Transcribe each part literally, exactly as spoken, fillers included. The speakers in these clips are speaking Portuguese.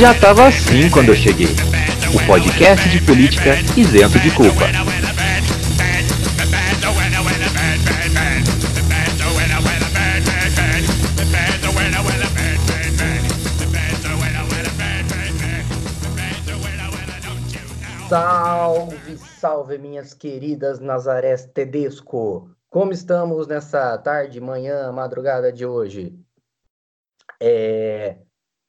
Já tava assim quando eu cheguei. O podcast de política isento de culpa. Salve, salve minhas queridas Nazarés Tedesco. Como estamos nessa tarde, manhã, madrugada de hoje? É...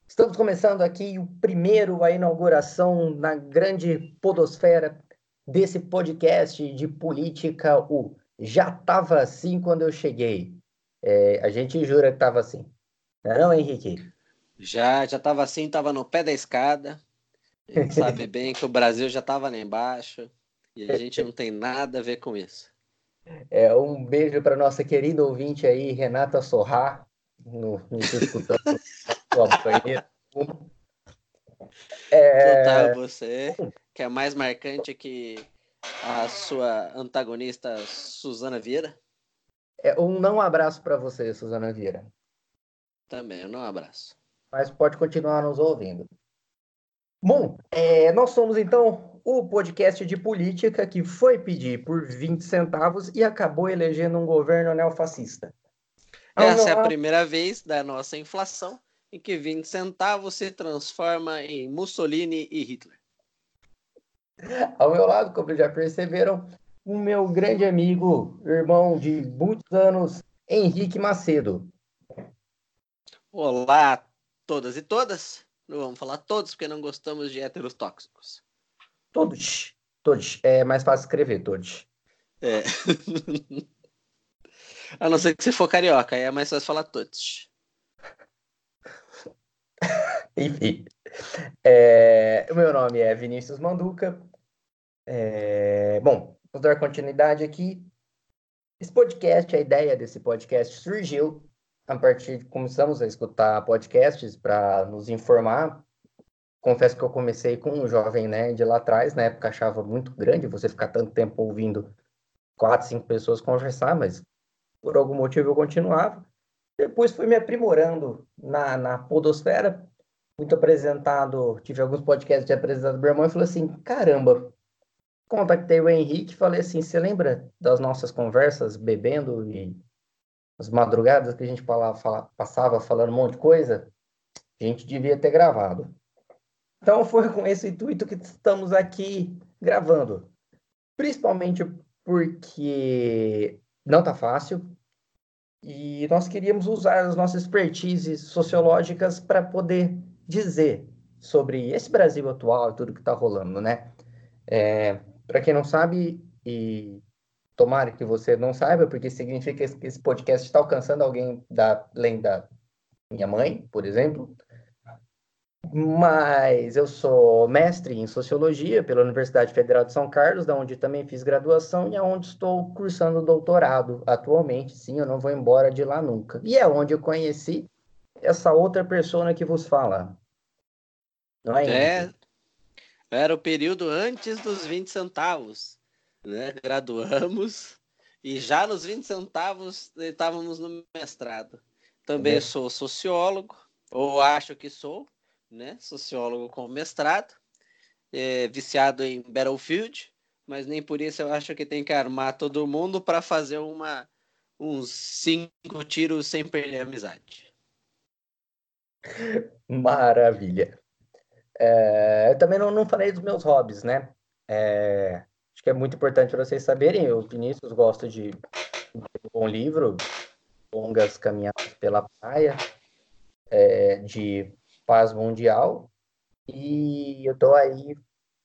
Estamos começando aqui o primeiro, a inauguração na grande podosfera desse podcast de política, o Já Tava Assim Quando Eu Cheguei. É, a gente jura que estava assim. Não é não, Henrique? Já, já estava assim, estava no pé da escada. A gente sabe bem que o Brasil já estava lá embaixo e a gente não tem nada a ver com isso. É, um beijo para nossa querida ouvinte aí, Renata Sohar, no, nos escutando. É... Total, você que é mais marcante que a sua antagonista Suzana Vieira. É, um não abraço para você, Suzana Vieira. Também, um não abraço. Mas pode continuar nos ouvindo. Bom, é, nós somos então o podcast de política que foi pedir por vinte centavos e acabou elegendo um governo neofascista. Ao Essa é a lado... primeira vez da nossa inflação em que vinte centavos se transforma em Mussolini e Hitler. Ao meu lado, como já perceberam, o meu grande amigo, irmão de muitos anos, Henrique Macedo. Olá, todas e todas. Não vamos falar todos, porque não gostamos de héteros tóxicos. Todos. Todos. É mais fácil escrever, todos. É. A não ser que você for carioca, aí é mais fácil falar todos. Enfim, é, o meu nome é Vinícius Manduca. É, bom, vou dar continuidade aqui. Esse podcast, a ideia desse podcast surgiu a partir de começamos a escutar podcasts para nos informar. Confesso que eu comecei com um Jovem Nerd lá atrás, na época achava muito grande você ficar tanto tempo ouvindo quatro, cinco pessoas conversar, mas por algum motivo eu continuava. Depois fui me aprimorando na, na podosfera, muito apresentado, tive alguns podcasts de apresentado do meu irmão e falei assim, caramba, contactei o Henrique e falei assim, você lembra das nossas conversas bebendo e as madrugadas que a gente falava, falava, passava falando um monte de coisa? A gente devia ter gravado. Então foi com esse intuito que estamos aqui gravando, principalmente porque não tá fácil. E nós queríamos usar as nossas expertises sociológicas para poder dizer sobre esse Brasil atual e tudo que está rolando, né? É, para quem não sabe, e tomara que você não saiba, porque significa que esse podcast está alcançando alguém da, além da minha mãe, por exemplo. Mas eu sou mestre em Sociologia pela Universidade Federal de São Carlos, da onde também fiz graduação e aonde estou cursando doutorado atualmente. Sim, eu não vou embora de lá nunca. E é onde eu conheci essa outra persona que vos fala. Não é, é era o período antes dos vinte centavos, né? Graduamos e já nos vinte centavos estávamos no mestrado. Também é. Sou sociólogo, ou acho que sou. Né? Sociólogo com mestrado, é, viciado em Battlefield, mas nem por isso eu acho que tem que armar todo mundo para fazer uma, uns cinco tiros sem perder a amizade. Maravilha. É, eu também não, não falei dos meus hobbies, né? É, acho que é muito importante para vocês saberem, eu, Vinícius, gosto de, de um bom livro, longas caminhadas pela praia, é, de... paz mundial, e eu tô aí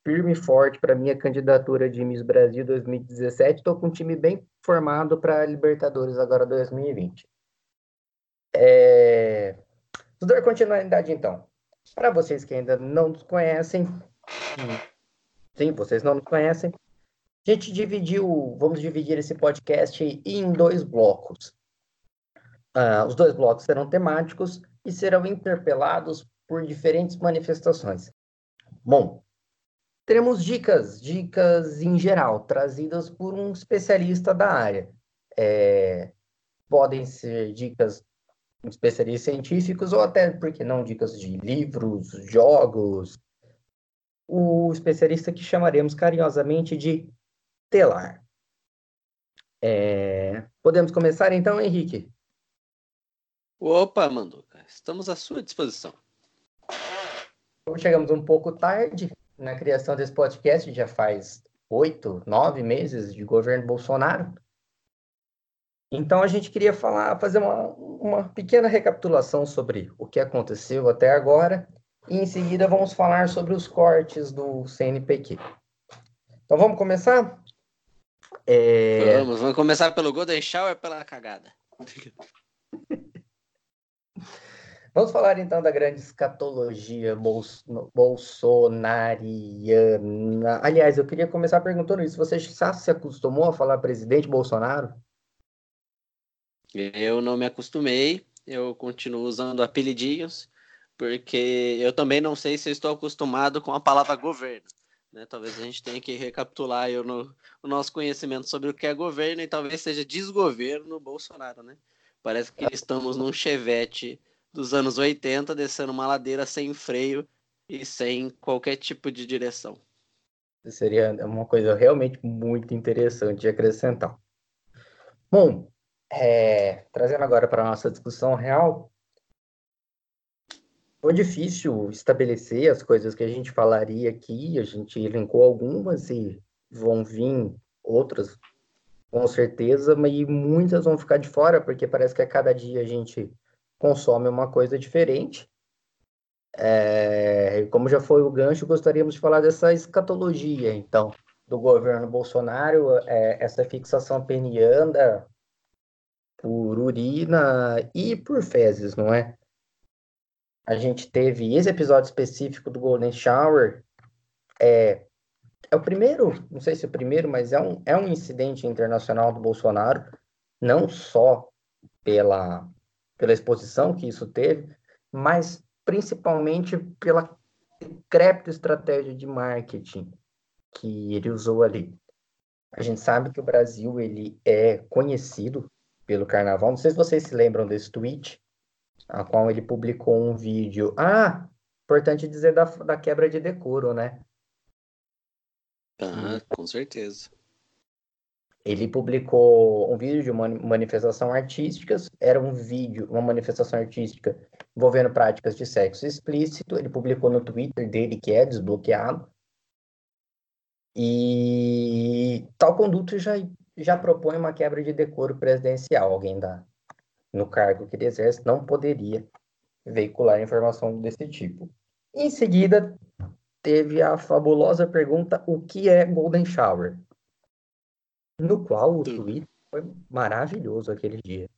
firme e forte para minha candidatura de Miss Brasil dois mil e dezessete, tô com um time bem formado para Libertadores agora dois mil e vinte. É... Vou dar continuidade então. Para vocês que ainda não nos conhecem, sim, vocês não nos conhecem, a gente dividiu, vamos dividir esse podcast em dois blocos. Ah, os dois blocos serão temáticos e serão interpelados por diferentes manifestações. Bom, teremos dicas, dicas em geral, trazidas por um especialista da área. É, podem ser dicas especialistas científicos, ou até, por que não, dicas de livros, jogos. O especialista que chamaremos carinhosamente de telar. É... Podemos começar, então, Henrique? Opa, Manduca, estamos à sua disposição. Chegamos um pouco tarde na criação desse podcast, já faz oito, nove meses de governo Bolsonaro. Então, a gente queria falar, fazer uma, uma pequena recapitulação sobre o que aconteceu até agora, e em seguida vamos falar sobre os cortes do C N P q. Então, vamos começar? É... Vamos, vamos começar pelo Golden Shower, pela cagada. Vamos falar, então, da grande escatologia bolso- bolsonariana. Aliás, eu queria começar perguntando isso. Você já se acostumou a falar presidente Bolsonaro? Eu não me acostumei. Eu continuo usando apelidinhos, porque eu também não sei se eu estou acostumado com a palavra governo. Né? Talvez a gente tenha que recapitular eu no, o nosso conhecimento sobre o que é governo, e talvez seja desgoverno Bolsonaro, né? Parece que estamos num chevette dos anos oitenta, descendo uma ladeira sem freio e sem qualquer tipo de direção. Seria uma coisa realmente muito interessante de acrescentar. Bom, é, trazendo agora para a nossa discussão real, foi difícil estabelecer as coisas que a gente falaria aqui, a gente elencou algumas e vão vir outras, com certeza, mas muitas vão ficar de fora, porque parece que a cada dia a gente consome uma coisa diferente. É, como já foi o gancho, gostaríamos de falar dessa escatologia, então, do governo Bolsonaro, é, essa fixação peniana por urina e por fezes, não é? A gente teve esse episódio específico do Golden Shower, é, é o primeiro, não sei se é o primeiro, mas é um, é um incidente internacional do Bolsonaro, não só pela... pela exposição que isso teve, mas principalmente pela crépita estratégia de marketing que ele usou ali. A gente sabe que o Brasil ele é conhecido pelo carnaval. Não sei se vocês se lembram desse tweet, a qual ele publicou um vídeo. Ah, importante dizer da, da quebra de decoro, né? Ah, com certeza. Ele publicou um vídeo de uma manifestação artística, era um vídeo, uma manifestação artística envolvendo práticas de sexo explícito, ele publicou no Twitter dele, que é desbloqueado, e tal conduta já, já propõe uma quebra de decoro presidencial. Alguém da, no cargo que ele exerce não poderia veicular informação desse tipo. Em seguida, teve a fabulosa pergunta, o que é Golden Shower? No qual o Twitter foi maravilhoso aquele dia.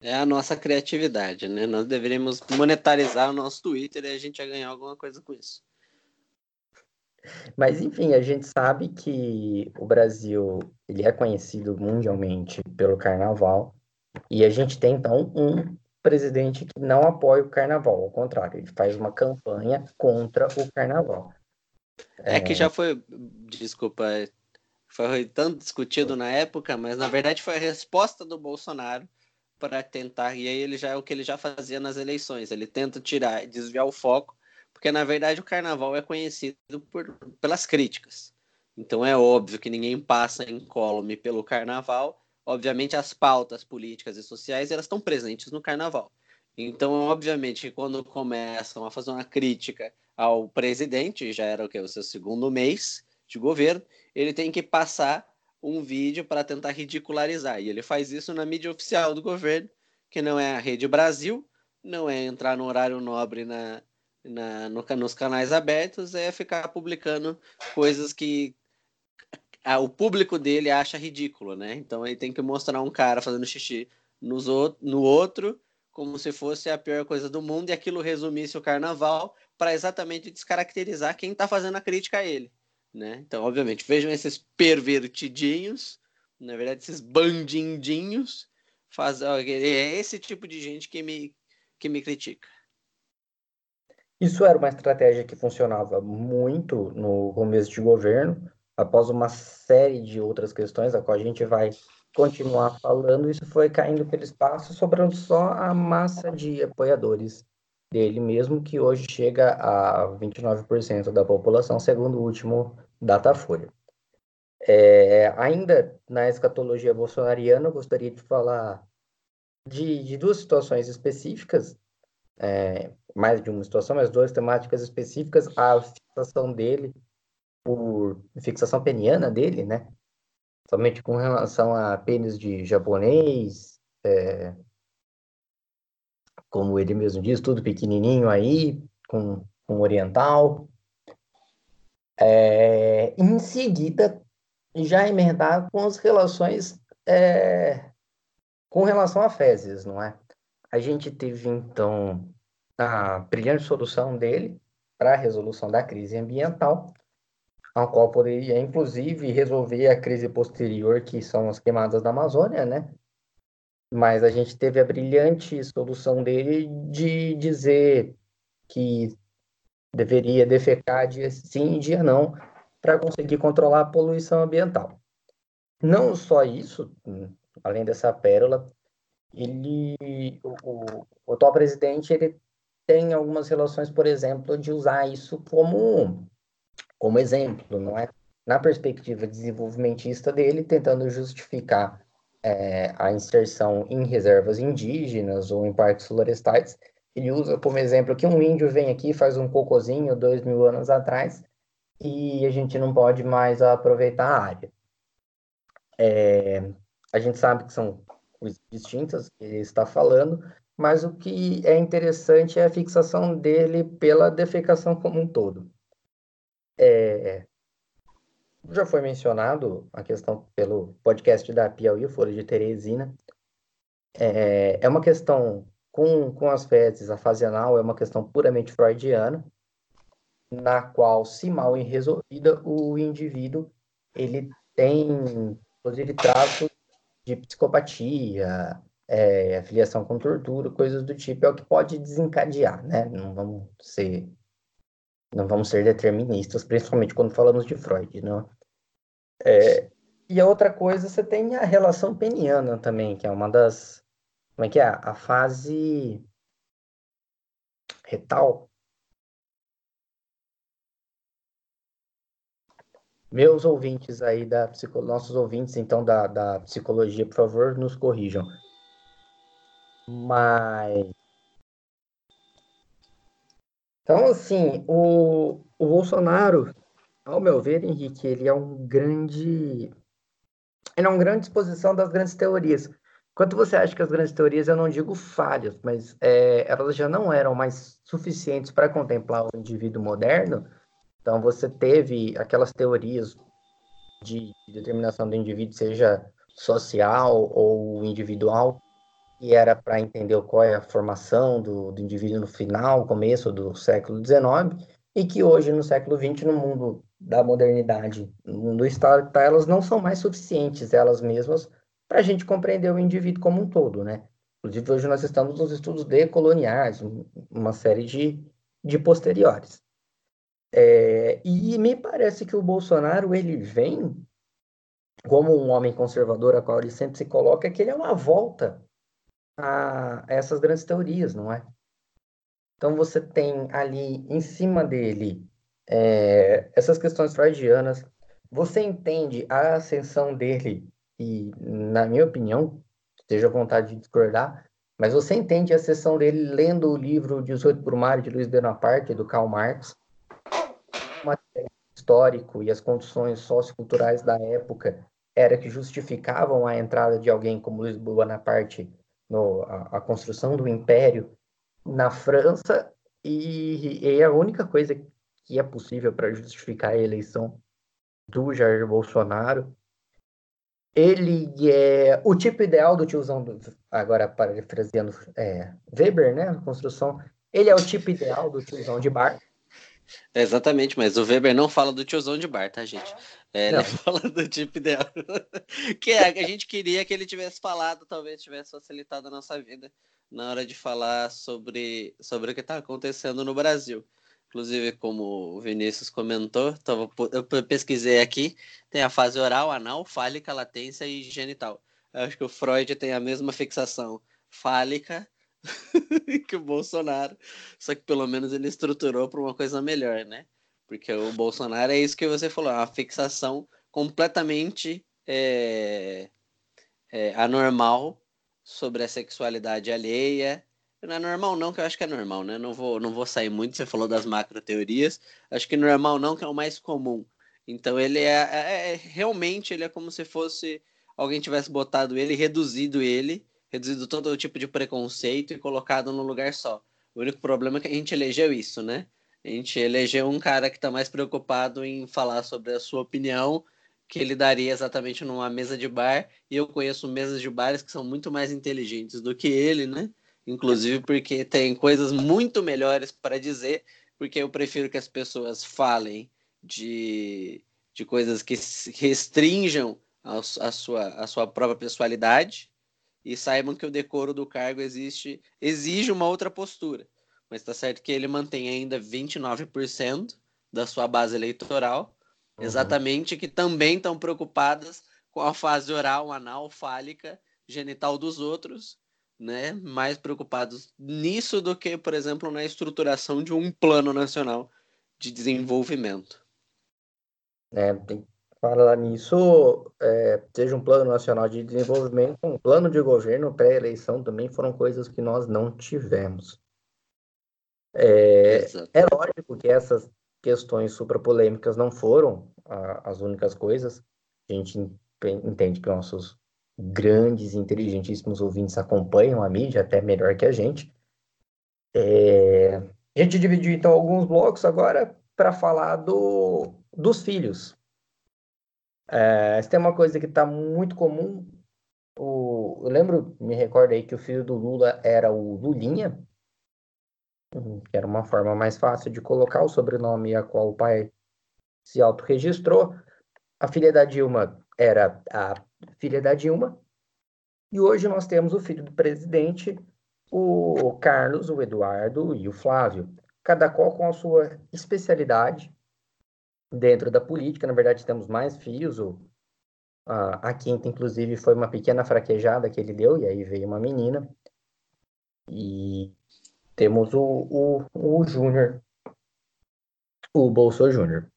É a nossa criatividade, né? Nós deveríamos monetarizar o nosso Twitter e a gente ia ganhar alguma coisa com isso. Mas, enfim, a gente sabe que o Brasil ele é conhecido mundialmente pelo carnaval e a gente tem, então, um presidente que não apoia o carnaval. Ao contrário, ele faz uma campanha contra o carnaval. É que já foi, desculpa, foi tanto discutido na época, mas na verdade foi a resposta do Bolsonaro para tentar, e aí ele já é o que ele já fazia nas eleições, ele tenta tirar, desviar o foco, porque na verdade o carnaval é conhecido por, pelas críticas, então é óbvio que ninguém passa incólume pelo carnaval, obviamente as pautas políticas e sociais elas estão presentes no carnaval, então obviamente quando começam a fazer uma crítica ao presidente, já era o que? O seu segundo mês de governo, ele tem que passar um vídeo para tentar ridicularizar. E ele faz isso na mídia oficial do governo, que não é a Rede Brasil, não é entrar no horário nobre na, na, no, nos canais abertos, é ficar publicando coisas que a, o público dele acha ridículo, né? Então ele tem que mostrar um cara fazendo xixi nos, no outro, como se fosse a pior coisa do mundo, e aquilo resumisse o carnaval, para exatamente descaracterizar quem está fazendo a crítica a ele, né? Então, obviamente, vejam esses pervertidinhos, na verdade, esses bandindinhos, faz... é esse tipo de gente que me, que me critica. Isso era uma estratégia que funcionava muito no começo de governo, após uma série de outras questões, a qual a gente vai continuar falando, isso foi caindo pelo espaço, sobrando só a massa de apoiadores dele mesmo, que hoje chega a vinte e nove por cento da população, segundo o último Datafolha. É, ainda na escatologia bolsonariana, eu gostaria de falar de, de duas situações específicas, é, mais de uma situação, mas duas temáticas específicas, a fixação dele, por fixação peniana dele, né? Somente com relação a pênis de japonês, é, como ele mesmo diz, tudo pequenininho aí, com, com oriental. É, em seguida, já emendar com as relações, é, com relação a fezes, não é? A gente teve, então, a brilhante solução dele para a resolução da crise ambiental, a qual poderia, inclusive, resolver a crise posterior, que são as queimadas da Amazônia, né? Mas a gente teve a brilhante solução dele de dizer que deveria defecar dia sim e dia não para conseguir controlar a poluição ambiental. Não só isso, além dessa pérola, ele, o, o, o atual presidente ele tem algumas relações, por exemplo, de usar isso como... como exemplo, não é? Na perspectiva desenvolvimentista dele, tentando justificar é, a inserção em reservas indígenas ou em parques florestais, ele usa como exemplo que um índio vem aqui, faz um cocozinho dois mil anos atrás e a gente não pode mais aproveitar a área. É, a gente sabe que são coisas distintas que ele está falando, mas o que é interessante é a fixação dele pela defecação como um todo. É, já foi mencionado a questão pelo podcast da Piauí, Folha de Teresina. É, é uma questão com, com as fezes, a fazenal, é uma questão puramente freudiana, na qual, se mal resolvida, o indivíduo ele tem, inclusive, traços de psicopatia, é, afiliação com tortura, coisas do tipo, é o que pode desencadear, né? Não vamos ser... Não vamos ser deterministas, principalmente quando falamos de Freud, não? É, e a outra coisa, você tem a relação peniana também, que é uma das... Como é que é? A fase retal. Meus ouvintes aí, da psico... nossos ouvintes, então, da, da psicologia, por favor, nos corrijam. Mas... Então, assim, o, o Bolsonaro, ao meu ver, Henrique, ele é um grande... Ele é uma grande exposição das grandes teorias. Quanto você acha que as grandes teorias, eu não digo falhas, mas é, elas já não eram mais suficientes para contemplar o indivíduo moderno? Então, você teve aquelas teorias de determinação do indivíduo, seja social ou individual, e era para entender qual é a formação do, do indivíduo no final, começo do século dezenove, e que hoje, no século vinte, no mundo da modernidade, no mundo histórico, tá, elas não são mais suficientes, elas mesmas, para a gente compreender o indivíduo como um todo, né? Inclusive, hoje nós estamos nos estudos decoloniais, uma série de, de posteriores. É, e me parece que o Bolsonaro, ele vem como um homem conservador, a qual ele sempre se coloca, que ele é uma volta a essas grandes teorias, não é? Então, você tem ali, em cima dele, é, essas questões freudianas, você entende a ascensão dele, e, na minha opinião, esteja à vontade de discordar, mas você entende a ascensão dele lendo o livro dezoito Brumário, de Luiz Bonaparte, do Karl Marx, o material histórico e as condições socioculturais da época era que justificavam a entrada de alguém como Luiz Bonaparte No, a, a construção do império na França, e, e a única coisa que é possível para justificar a eleição do Jair Bolsonaro. Ele é o tipo ideal do tiozão, do, agora parafraseando é, Weber, né, a construção, ele é o tipo ideal do tiozão de bar. É, exatamente, mas o Weber não fala do tiozão de bar, tá, gente? É, ele fala do tipo ideal. Que é, a gente queria que ele tivesse falado, talvez tivesse facilitado a nossa vida na hora de falar sobre, sobre o que está acontecendo no Brasil. Inclusive, como o Vinícius comentou, tava, eu pesquisei aqui, tem a fase oral, anal, fálica, latência e genital. Acho que o Freud tem a mesma fixação fálica que o Bolsonaro, só que pelo menos ele estruturou para uma coisa melhor, né? Porque o Bolsonaro é isso que você falou, uma fixação completamente é, é, anormal sobre a sexualidade alheia. Não é normal não, que eu acho que é normal, né? Não vou, não vou sair muito, você falou das macroteorias. Acho que normal não, que é o mais comum. Então ele é, é... Realmente ele é como se fosse... Alguém tivesse botado ele, reduzido ele, reduzido todo tipo de preconceito e colocado num lugar só. O único problema é que a gente elegeu isso, né? A gente elegeu um cara que tá mais preocupado em falar sobre a sua opinião, que ele daria exatamente numa mesa de bar. E eu conheço mesas de bares que são muito mais inteligentes do que ele, né? Inclusive porque tem coisas muito melhores para dizer, porque eu prefiro que as pessoas falem de, de coisas que restringam a, a, sua, a sua própria pessoalidade e saibam que o decoro do cargo existe, exige uma outra postura. Mas está certo que ele mantém ainda vinte e nove por cento da sua base eleitoral, exatamente, que também estão preocupadas com a fase oral, anal, fálica, genital dos outros, né, mais preocupados nisso do que, por exemplo, na estruturação de um plano nacional de desenvolvimento. É, tem que falar nisso, é, seja um plano nacional de desenvolvimento, um plano de governo, pré-eleição também foram coisas que nós não tivemos. É, é lógico que essas questões suprapolêmicas não foram a, as únicas coisas. A gente entende que nossos grandes, inteligentíssimos ouvintes acompanham a mídia, até melhor que a gente. É... A gente dividiu, então, alguns blocos agora para falar do... dos filhos. É... Isso tem uma coisa que está muito comum. O... Eu lembro, me recordo aí, que o filho do Lula era o Lulinha, que era uma forma mais fácil de colocar o sobrenome a qual o pai se autorregistrou. A filha da Dilma era a filha da Dilma, e hoje nós temos o filho do presidente, o Carlos, o Eduardo e o Flávio, cada qual com a sua especialidade dentro da política. Na verdade, temos mais filhos, o, a, a quinta, inclusive, foi uma pequena fraquejada que ele deu, e aí veio uma menina, e temos o, o, o Júnior, o Bolsonaro Júnior.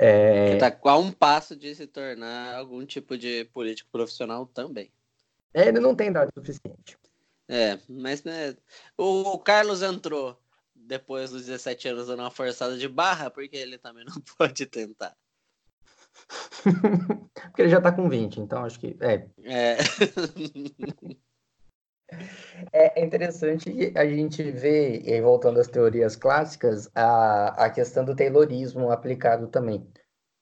É... Tá com um passo de se tornar algum tipo de político profissional também. É, ele não tem idade suficiente. É, mas né, o, o Carlos entrou depois dos dezessete anos dando uma forçada de barra, porque ele também não pode tentar. Porque ele já tá com vinte, então acho que... É, é. É interessante a gente ver, e aí voltando às teorias clássicas, a, a questão do taylorismo aplicado também,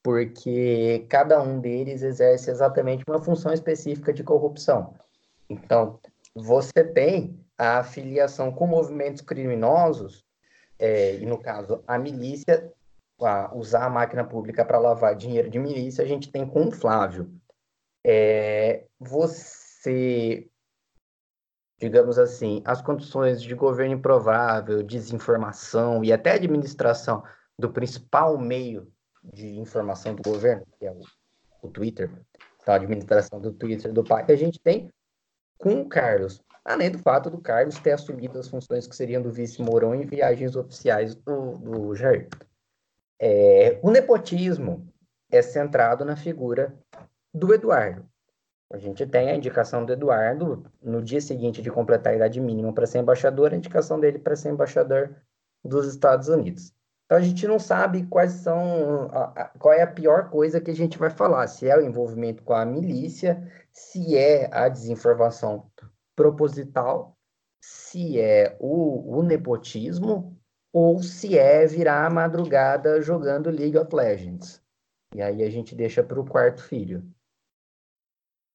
porque cada um deles exerce exatamente uma função específica de corrupção. Então, você tem a afiliação com movimentos criminosos, é, e no caso a milícia, a usar a máquina pública para lavar dinheiro de milícia, a gente tem com o Flávio. É, você... digamos assim, as condições de governo improvável, desinformação e até administração do principal meio de informação do governo, que é o, o Twitter, a administração do Twitter do pai, que a gente tem com o Carlos. Além do fato do Carlos ter assumido as funções que seriam do vice Mourão em viagens oficiais do, do Jair. É, o nepotismo é centrado na figura do Eduardo. A gente tem a indicação do Eduardo, no dia seguinte de completar a idade mínima para ser embaixador, a indicação dele para ser embaixador dos Estados Unidos. Então, a gente não sabe quais são, a, a, qual é a pior coisa que a gente vai falar, se é o envolvimento com a milícia, se é a desinformação proposital, se é o, o nepotismo, ou se é virar a madrugada jogando League of Legends. E aí a gente deixa para o quarto filho.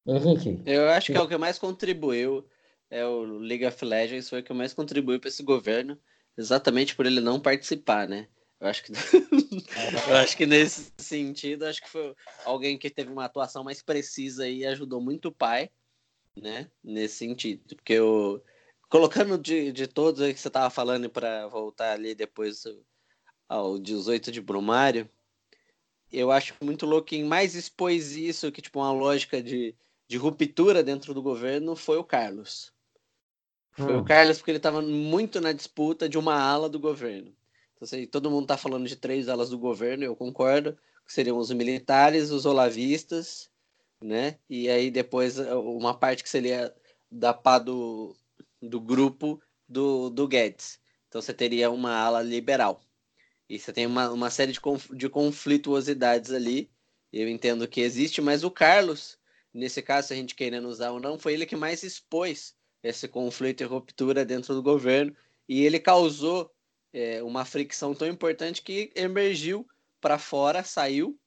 Henrique. Eu acho que é o que mais contribuiu, é o League of Legends, foi o que mais contribuiu para esse governo, exatamente por ele não participar, né? Eu acho que, eu acho que nesse sentido, acho que foi alguém que teve uma atuação mais precisa e ajudou muito o pai, né? Nesse sentido, porque eu... colocando de, de todos aí que você estava falando, para voltar ali depois ao dezoito de Brumário, eu acho muito louco quem mais expôs isso, que tipo uma lógica de de ruptura dentro do governo foi o Carlos. Foi hum. o Carlos porque ele estava muito na disputa de uma ala do governo. Então, assim, todo mundo está falando de três alas do governo, eu concordo, que seriam os militares, os olavistas, né? E aí depois uma parte que seria da pá do, do grupo do, do Guedes. Então você teria uma ala liberal. E você tem uma, uma série de, conf, de conflituosidades ali. Eu entendo que existe, mas o Carlos, nesse caso, se a gente querendo usar ou não, foi ele que mais expôs esse conflito e ruptura dentro do governo, e ele causou é, uma fricção tão importante que emergiu para fora, saiu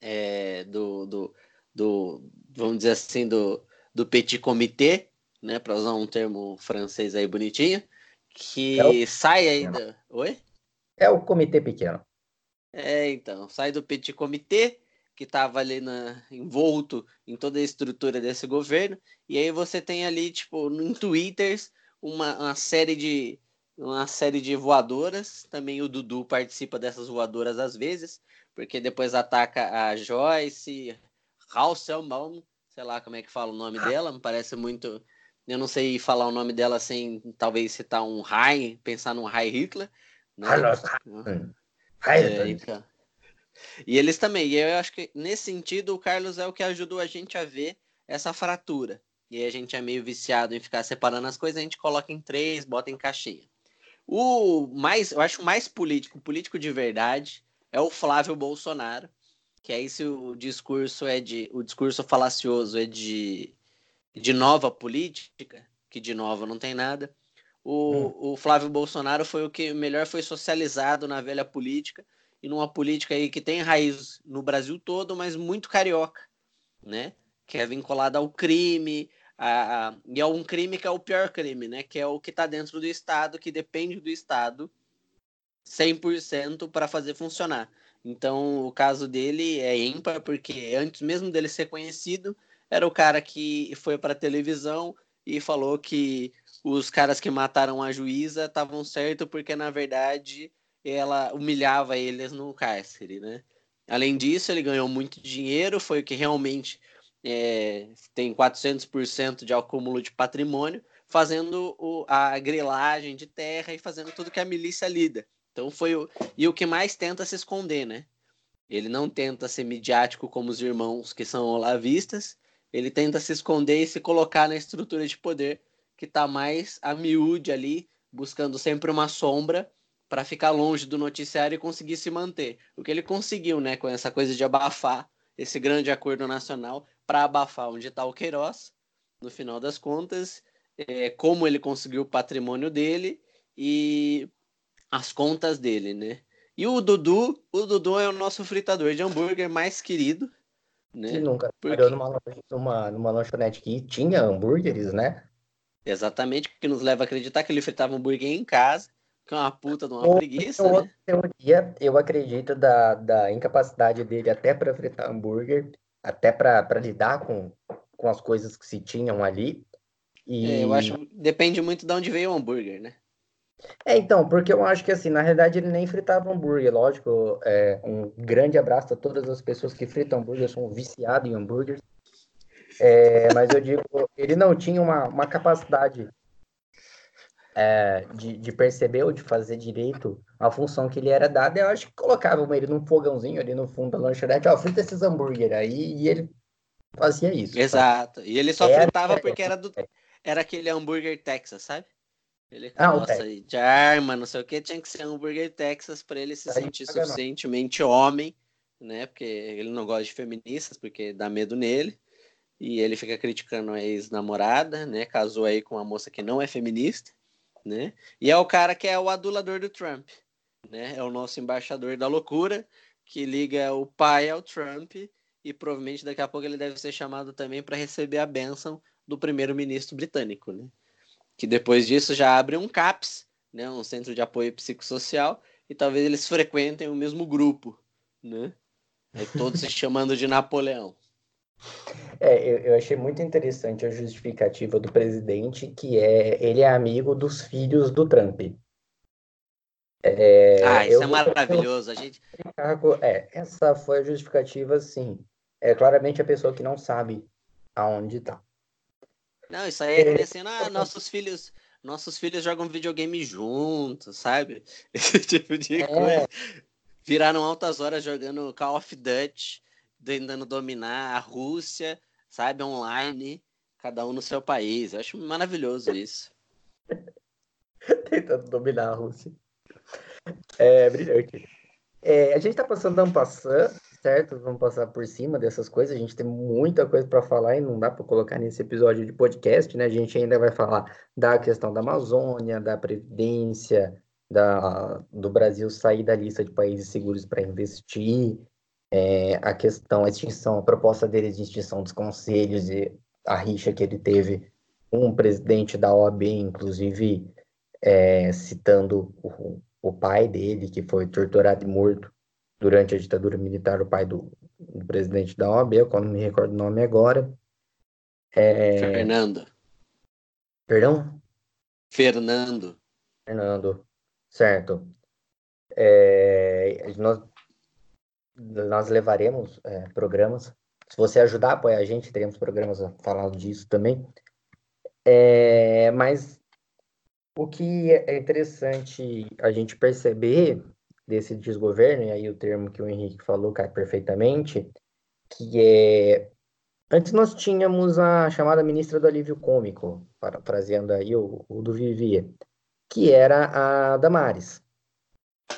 é, do, do, do, vamos dizer assim, do, do petit comité, né, para usar um termo francês aí bonitinho, que é o... sai ainda... Oi? É o comitê pequeno. É, então, sai do petit comité, que estava ali na, envolto em toda a estrutura desse governo, e aí você tem ali, tipo, no Twitter, uma, uma, série de, uma série de voadoras, também o Dudu participa dessas voadoras às vezes, porque depois ataca a Joyce Rauselbaum, sei lá como é que fala o nome dela, me parece muito... Eu não sei falar o nome dela sem talvez citar um High, pensar num High Hitler. Né? É, então. E eles também, e eu acho que nesse sentido o Carlos é o que ajudou a gente a ver essa fratura, e aí a gente é meio viciado em ficar separando as coisas, a gente coloca em três, bota em caixinha. O mais, eu acho mais político, político de verdade, é o Flávio Bolsonaro, que aí se o discurso é de, o discurso falacioso é de, de nova política, que de nova não tem nada. O, o Flávio Bolsonaro foi o que melhor foi socializado na velha política e numa política aí que tem raiz no Brasil todo, mas muito carioca, né? Que é vinculada ao crime, a, a, e a um crime que é o pior crime, né? Que é o que está dentro do Estado, que depende do Estado cem por cento para fazer funcionar. Então, o caso dele é ímpar, porque antes mesmo dele ser conhecido, era o cara que foi para a televisão e falou que os caras que mataram a juíza estavam certos porque, na verdade, ela humilhava eles no cárcere, né? Além disso, ele ganhou muito dinheiro, foi o que realmente é, tem quatrocentos por cento de acúmulo de patrimônio, fazendo o, a grilagem de terra e fazendo tudo que a milícia lida. Então foi o... E o que mais tenta se esconder, né? Ele não tenta ser midiático como os irmãos que são olavistas, ele tenta se esconder e se colocar na estrutura de poder que está mais a miúde ali, buscando sempre uma sombra para ficar longe do noticiário e conseguir se manter. O que ele conseguiu, né, com essa coisa de abafar esse grande acordo nacional para abafar onde está o Queiroz, no final das contas, é, como ele conseguiu o patrimônio dele e as contas dele, né? E o Dudu, o Dudu é o nosso fritador de hambúrguer mais querido, né? Que nunca trabalhou numa, numa, numa lanchonete que tinha hambúrgueres, né? Exatamente, que nos leva a acreditar que ele fritava hambúrguer em casa, que é uma puta de uma outra preguiça, outra, né? Teoria, eu acredito da, da incapacidade dele até para fritar hambúrguer, até para lidar com, com as coisas que se tinham ali. E... É, eu acho, depende muito de onde veio o hambúrguer, né? É, então, porque eu acho que assim, na realidade ele nem fritava hambúrguer, lógico, é, um grande abraço a todas as pessoas que fritam hambúrguer, são viciados em hambúrguer. É, mas eu digo, ele não tinha uma, uma capacidade é, de, de perceber ou de fazer direito a função que lhe era dada. Eu acho que colocavam ele num fogãozinho ali no fundo da lanchonete, ó, frita esses hambúrguer aí, e ele fazia isso. Exato, tá? E ele só era, fritava porque era, do, era aquele hambúrguer Texas, sabe? Ele, ah, nossa, okay. De arma, não sei o que, tinha que ser hambúrguer Texas para ele se aí, sentir suficientemente não. homem, né? Porque ele não gosta de feministas, porque dá medo nele. E ele fica criticando a ex-namorada, né? Casou aí com uma moça que não é feminista, né? E é o cara que é o adulador do Trump, né? É o nosso embaixador da loucura, que liga o pai ao Trump e provavelmente daqui a pouco ele deve ser chamado também para receber a bênção do primeiro-ministro britânico, né? Que depois disso já abre um CAPES, né? Um centro de apoio psicossocial, e talvez eles frequentem o mesmo grupo, né? É todos se chamando de Napoleão. É, eu, eu achei muito interessante a justificativa do presidente, que é ele é amigo dos filhos do Trump. É, ah, isso eu, é maravilhoso. Eu, a gente... é, essa foi a justificativa, sim. É claramente a pessoa que não sabe aonde tá. Não, isso aí é crescendo, ah, nossos filhos, nossos filhos jogam videogame juntos, sabe? Esse tipo de coisa. É. Viraram altas horas jogando Call of Duty, tentando dominar a Rússia, sabe, online, cada um no seu país. Eu acho maravilhoso isso. Tentando dominar a Rússia. É brilhante. É, a gente tá passando um passando, certo? Vamos passar por cima dessas coisas. A gente tem muita coisa para falar e não dá para colocar nesse episódio de podcast, né? A gente ainda vai falar da questão da Amazônia, da Previdência, da, do Brasil sair da lista de países seguros para investir, é, a questão, a extinção, a proposta dele de extinção dos conselhos e a rixa que ele teve com o presidente da O A B, inclusive é, citando o, o pai dele, que foi torturado e morto durante a ditadura militar, o pai do, do presidente da O A B, eu não me recordo o nome agora. É... Fernando. Perdão? Fernando. Fernando. Certo. É, nós, nós levaremos é, programas. Se você ajudar a apoiar a gente, teremos programas falando disso também. É, mas o que é interessante a gente perceber desse desgoverno, e aí o termo que o Henrique falou cai perfeitamente, que é... Antes nós tínhamos a chamada ministra do alívio cômico, parafraseando aí o, o do Vivia, que era a Damares.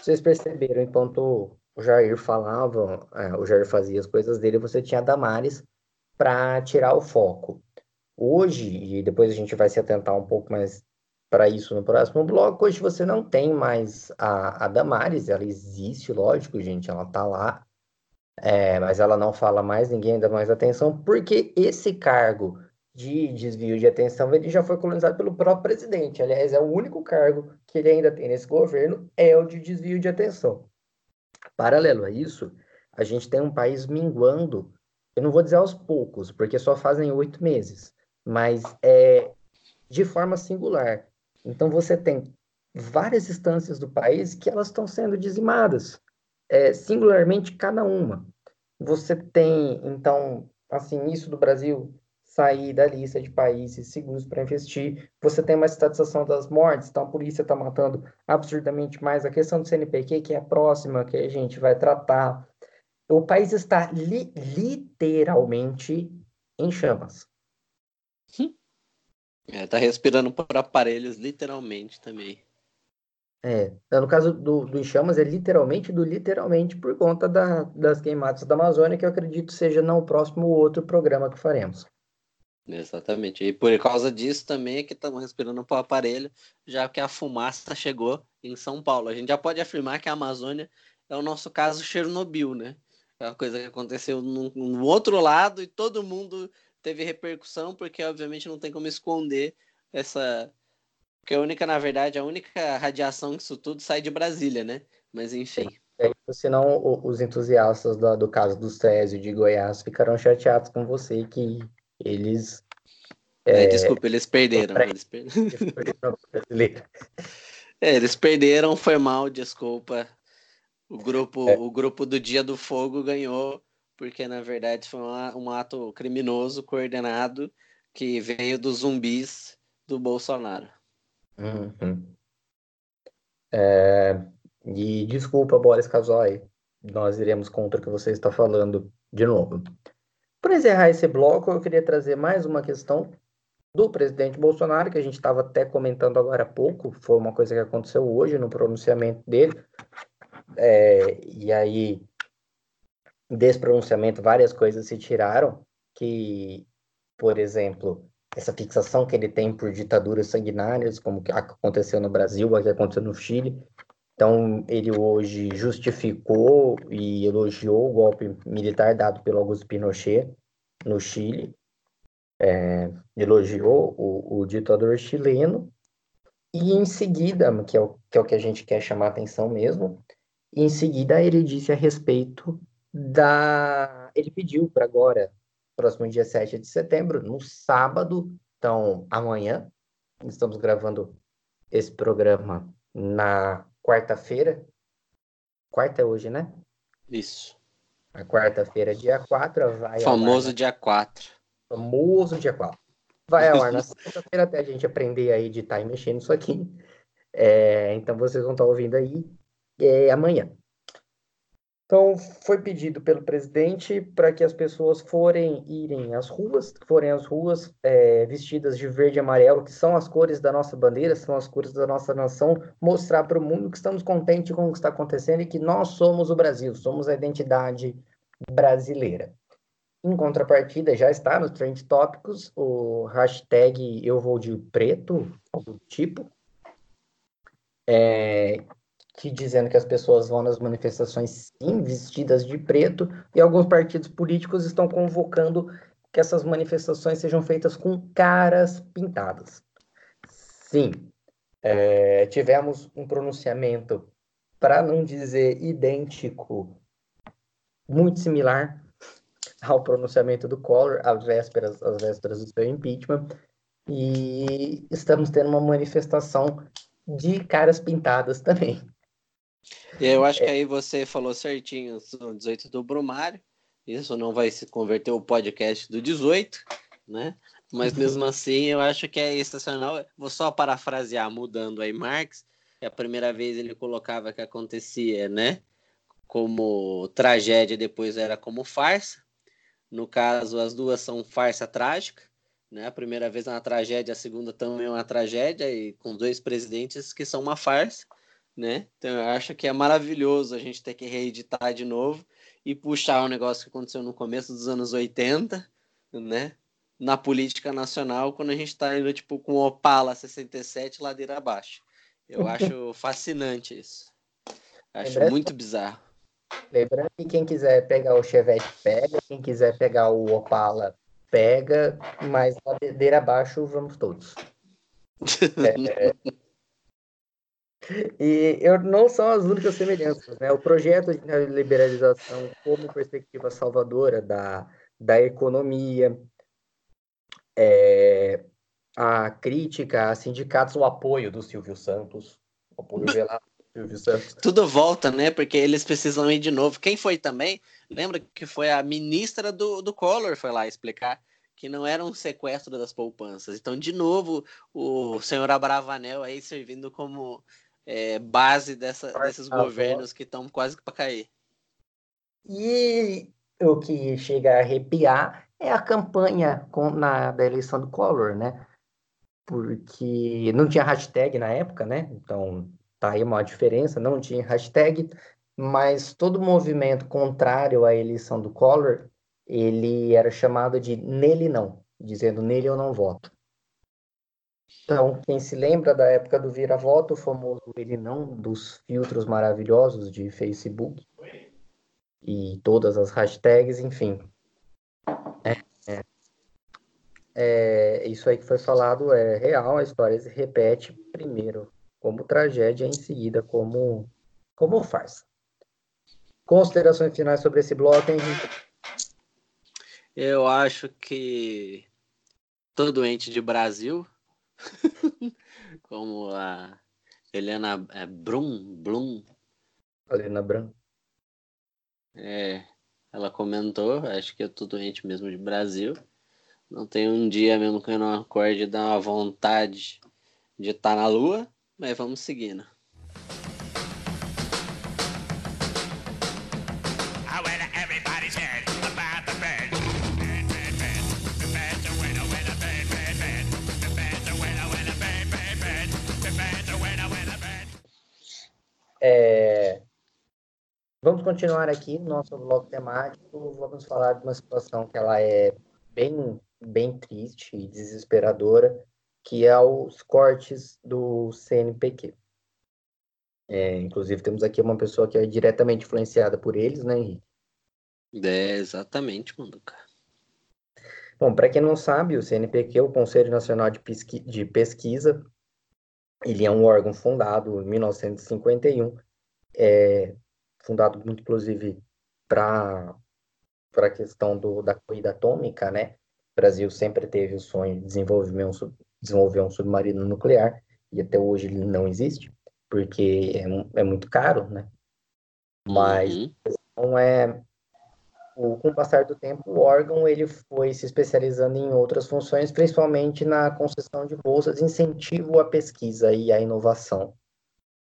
Vocês perceberam, enquanto o Jair falava, é, o Jair fazia as coisas dele, você tinha a Damares para tirar o foco. Hoje, e depois a gente vai se atentar um pouco mais para isso no próximo bloco, hoje você não tem mais a, a Damares, ela existe, lógico, gente, ela está lá, é, mas ela não fala mais, ninguém dá mais atenção, porque esse cargo de desvio de atenção, ele já foi colonizado pelo próprio presidente. Aliás, é o único cargo que ele ainda tem nesse governo, é o de desvio de atenção. Paralelo a isso, a gente tem um país minguando, eu não vou dizer aos poucos, porque só fazem oito meses, mas é de forma singular. Então, você tem várias instâncias do país que elas estão sendo dizimadas, é, singularmente cada uma. Você tem, então, assim, isso do Brasil sair da lista de países seguros para investir, você tem uma estatização das mortes, então a polícia está matando absurdamente mais, a questão do C N P q, que é a próxima que a gente vai tratar, o país está li- literalmente em chamas. Sim. É, tá respirando por aparelhos, literalmente, também. É, no caso do, do em chamas, é literalmente do literalmente por conta da, das queimadas da Amazônia, que eu acredito seja não o próximo ou outro programa que faremos. Exatamente, e por causa disso também é que estamos respirando por aparelho, já que a fumaça chegou em São Paulo. A gente já pode afirmar que a Amazônia é o nosso caso Chernobyl, né? É uma coisa que aconteceu no, no outro lado e todo mundo teve repercussão, porque obviamente não tem como esconder essa... Porque a única, na verdade, a única radiação que isso tudo sai de Brasília, né? Mas enfim... É, senão os entusiastas do, do caso do Césio de Goiás ficarão chateados com você que... Eles... É, é, desculpa, eles perderam. Eles perderam. é, eles perderam, foi mal, desculpa. O grupo, é. o grupo do Dia do Fogo ganhou, porque, na verdade, foi uma, um ato criminoso, coordenado, que veio dos zumbis do Bolsonaro. Uhum. É, e desculpa, Boris Casoy, nós iremos contra o que você está falando de novo. Para encerrar esse bloco, eu queria trazer mais uma questão do presidente Bolsonaro, que a gente estava até comentando agora há pouco, foi uma coisa que aconteceu hoje no pronunciamento dele, é, e aí, desse pronunciamento, várias coisas se tiraram, que, por exemplo, essa fixação que ele tem por ditaduras sanguinárias, como que aconteceu no Brasil, a que aconteceu no Chile. Então, ele hoje justificou e elogiou o golpe militar dado pelo Augusto Pinochet no Chile, é, elogiou o, o ditador chileno, e em seguida, que é, o, que é o que a gente quer chamar a atenção mesmo, em seguida ele disse a respeito da... Ele pediu para agora, próximo dia sete de setembro, no sábado, então amanhã, estamos gravando esse programa na... quarta-feira, quarta é hoje, né? Isso. A quarta-feira, dia quatro, vai... O famoso dia quatro. famoso dia quatro. Vai ao ar na sexta-feira até a gente aprender a editar e mexer nisso aqui. É, então vocês vão estar ouvindo aí é, amanhã. Então foi pedido pelo presidente para que as pessoas forem irem às ruas, forem às ruas é, vestidas de verde e amarelo, que são as cores da nossa bandeira, são as cores da nossa nação, mostrar para o mundo que estamos contentes com o que está acontecendo e que nós somos o Brasil, somos a identidade brasileira. Em contrapartida, já está nos trend tópicos o hashtag eu vou de preto, do tipo, é, que dizendo que as pessoas vão nas manifestações sim, vestidas de preto, e alguns partidos políticos estão convocando que essas manifestações sejam feitas com caras pintadas. Sim, é, tivemos um pronunciamento, para não dizer idêntico, muito similar ao pronunciamento do Collor, às vésperas, às vésperas do seu impeachment, e estamos tendo uma manifestação de caras pintadas também. Eu acho que aí você falou certinho no dezoito do Brumário, isso não vai se converter o podcast do dezoito, né? Mas mesmo assim eu acho que é excepcional. Vou só parafrasear, mudando aí Marx, que a primeira vez ele colocava que acontecia, né, como tragédia, depois era como farsa. No caso, as duas são farsa trágica, né? A primeira vez é uma tragédia, a segunda também é uma tragédia, e com dois presidentes que são uma farsa, né? Então eu acho que é maravilhoso a gente ter que reeditar de novo e puxar um negócio que aconteceu no começo dos anos oitenta, né? Na política nacional, quando a gente está indo tipo, com Opala sessenta e sete ladeira abaixo. Eu acho fascinante isso. Acho muito bizarro. Lembrando que quem quiser pegar o Chevette, pega. Quem quiser pegar o Opala, pega. Mas ladeira abaixo, vamos todos. É... E eu, não são as únicas semelhanças, né? O projeto de liberalização como perspectiva salvadora da, da economia, é, a crítica a sindicatos, o apoio do Silvio Santos, o apoio velado. Tudo volta, né? Porque eles precisam ir de novo. Quem foi também, lembra que foi a ministra do, do Collor, foi lá explicar que não era um sequestro das poupanças. Então, de novo, o senhor Abravanel aí servindo como é, base dessa, desses ah, governos que estão quase para cair. E o que chega a arrepiar é a campanha com, na, da eleição do Collor, né? Porque não tinha hashtag na época, né? Então... aí uma diferença, não tinha hashtag, mas todo movimento contrário à eleição do Collor, ele era chamado de nele não, dizendo nele eu não voto. Então, quem se lembra da época do vira-voto, o famoso ele não, dos filtros maravilhosos de Facebook e todas as hashtags, enfim. É, é. É, isso aí que foi falado é real, a história se repete primeiro como tragédia, em seguida como, como farsa. Considerações finais sobre esse bloco, hein, Henrique? Eu acho que tô doente de Brasil, como a Helena é, Brum, Blum. Helena Brum. É, ela comentou, acho que eu tô doente mesmo de Brasil. Não tem um dia mesmo que eu não acorde e dá uma vontade de estar na lua. Mas vamos seguindo. É... Vamos continuar aqui no nosso bloco temático. Vamos falar de uma situação que ela é bem, bem triste e desesperadora, que é os cortes do C N P q. É, inclusive, temos aqui uma pessoa que é diretamente influenciada por eles, né, Henrique? É, exatamente, Manduca. Bom, para quem não sabe, o C N P q é o Conselho Nacional de, Pesqui- de Pesquisa. Ele é um órgão fundado em mil novecentos e cinquenta e um, é, fundado, inclusive, para a questão do, da corrida atômica, né? O Brasil sempre teve o sonho de desenvolver um sub- desenvolver um submarino nuclear, e até hoje ele não existe, porque é, é muito caro, né? Mas uhum. a questão é, o, com o passar do tempo, o órgão ele foi se especializando em outras funções, principalmente na concessão de bolsas, incentivo à pesquisa e à inovação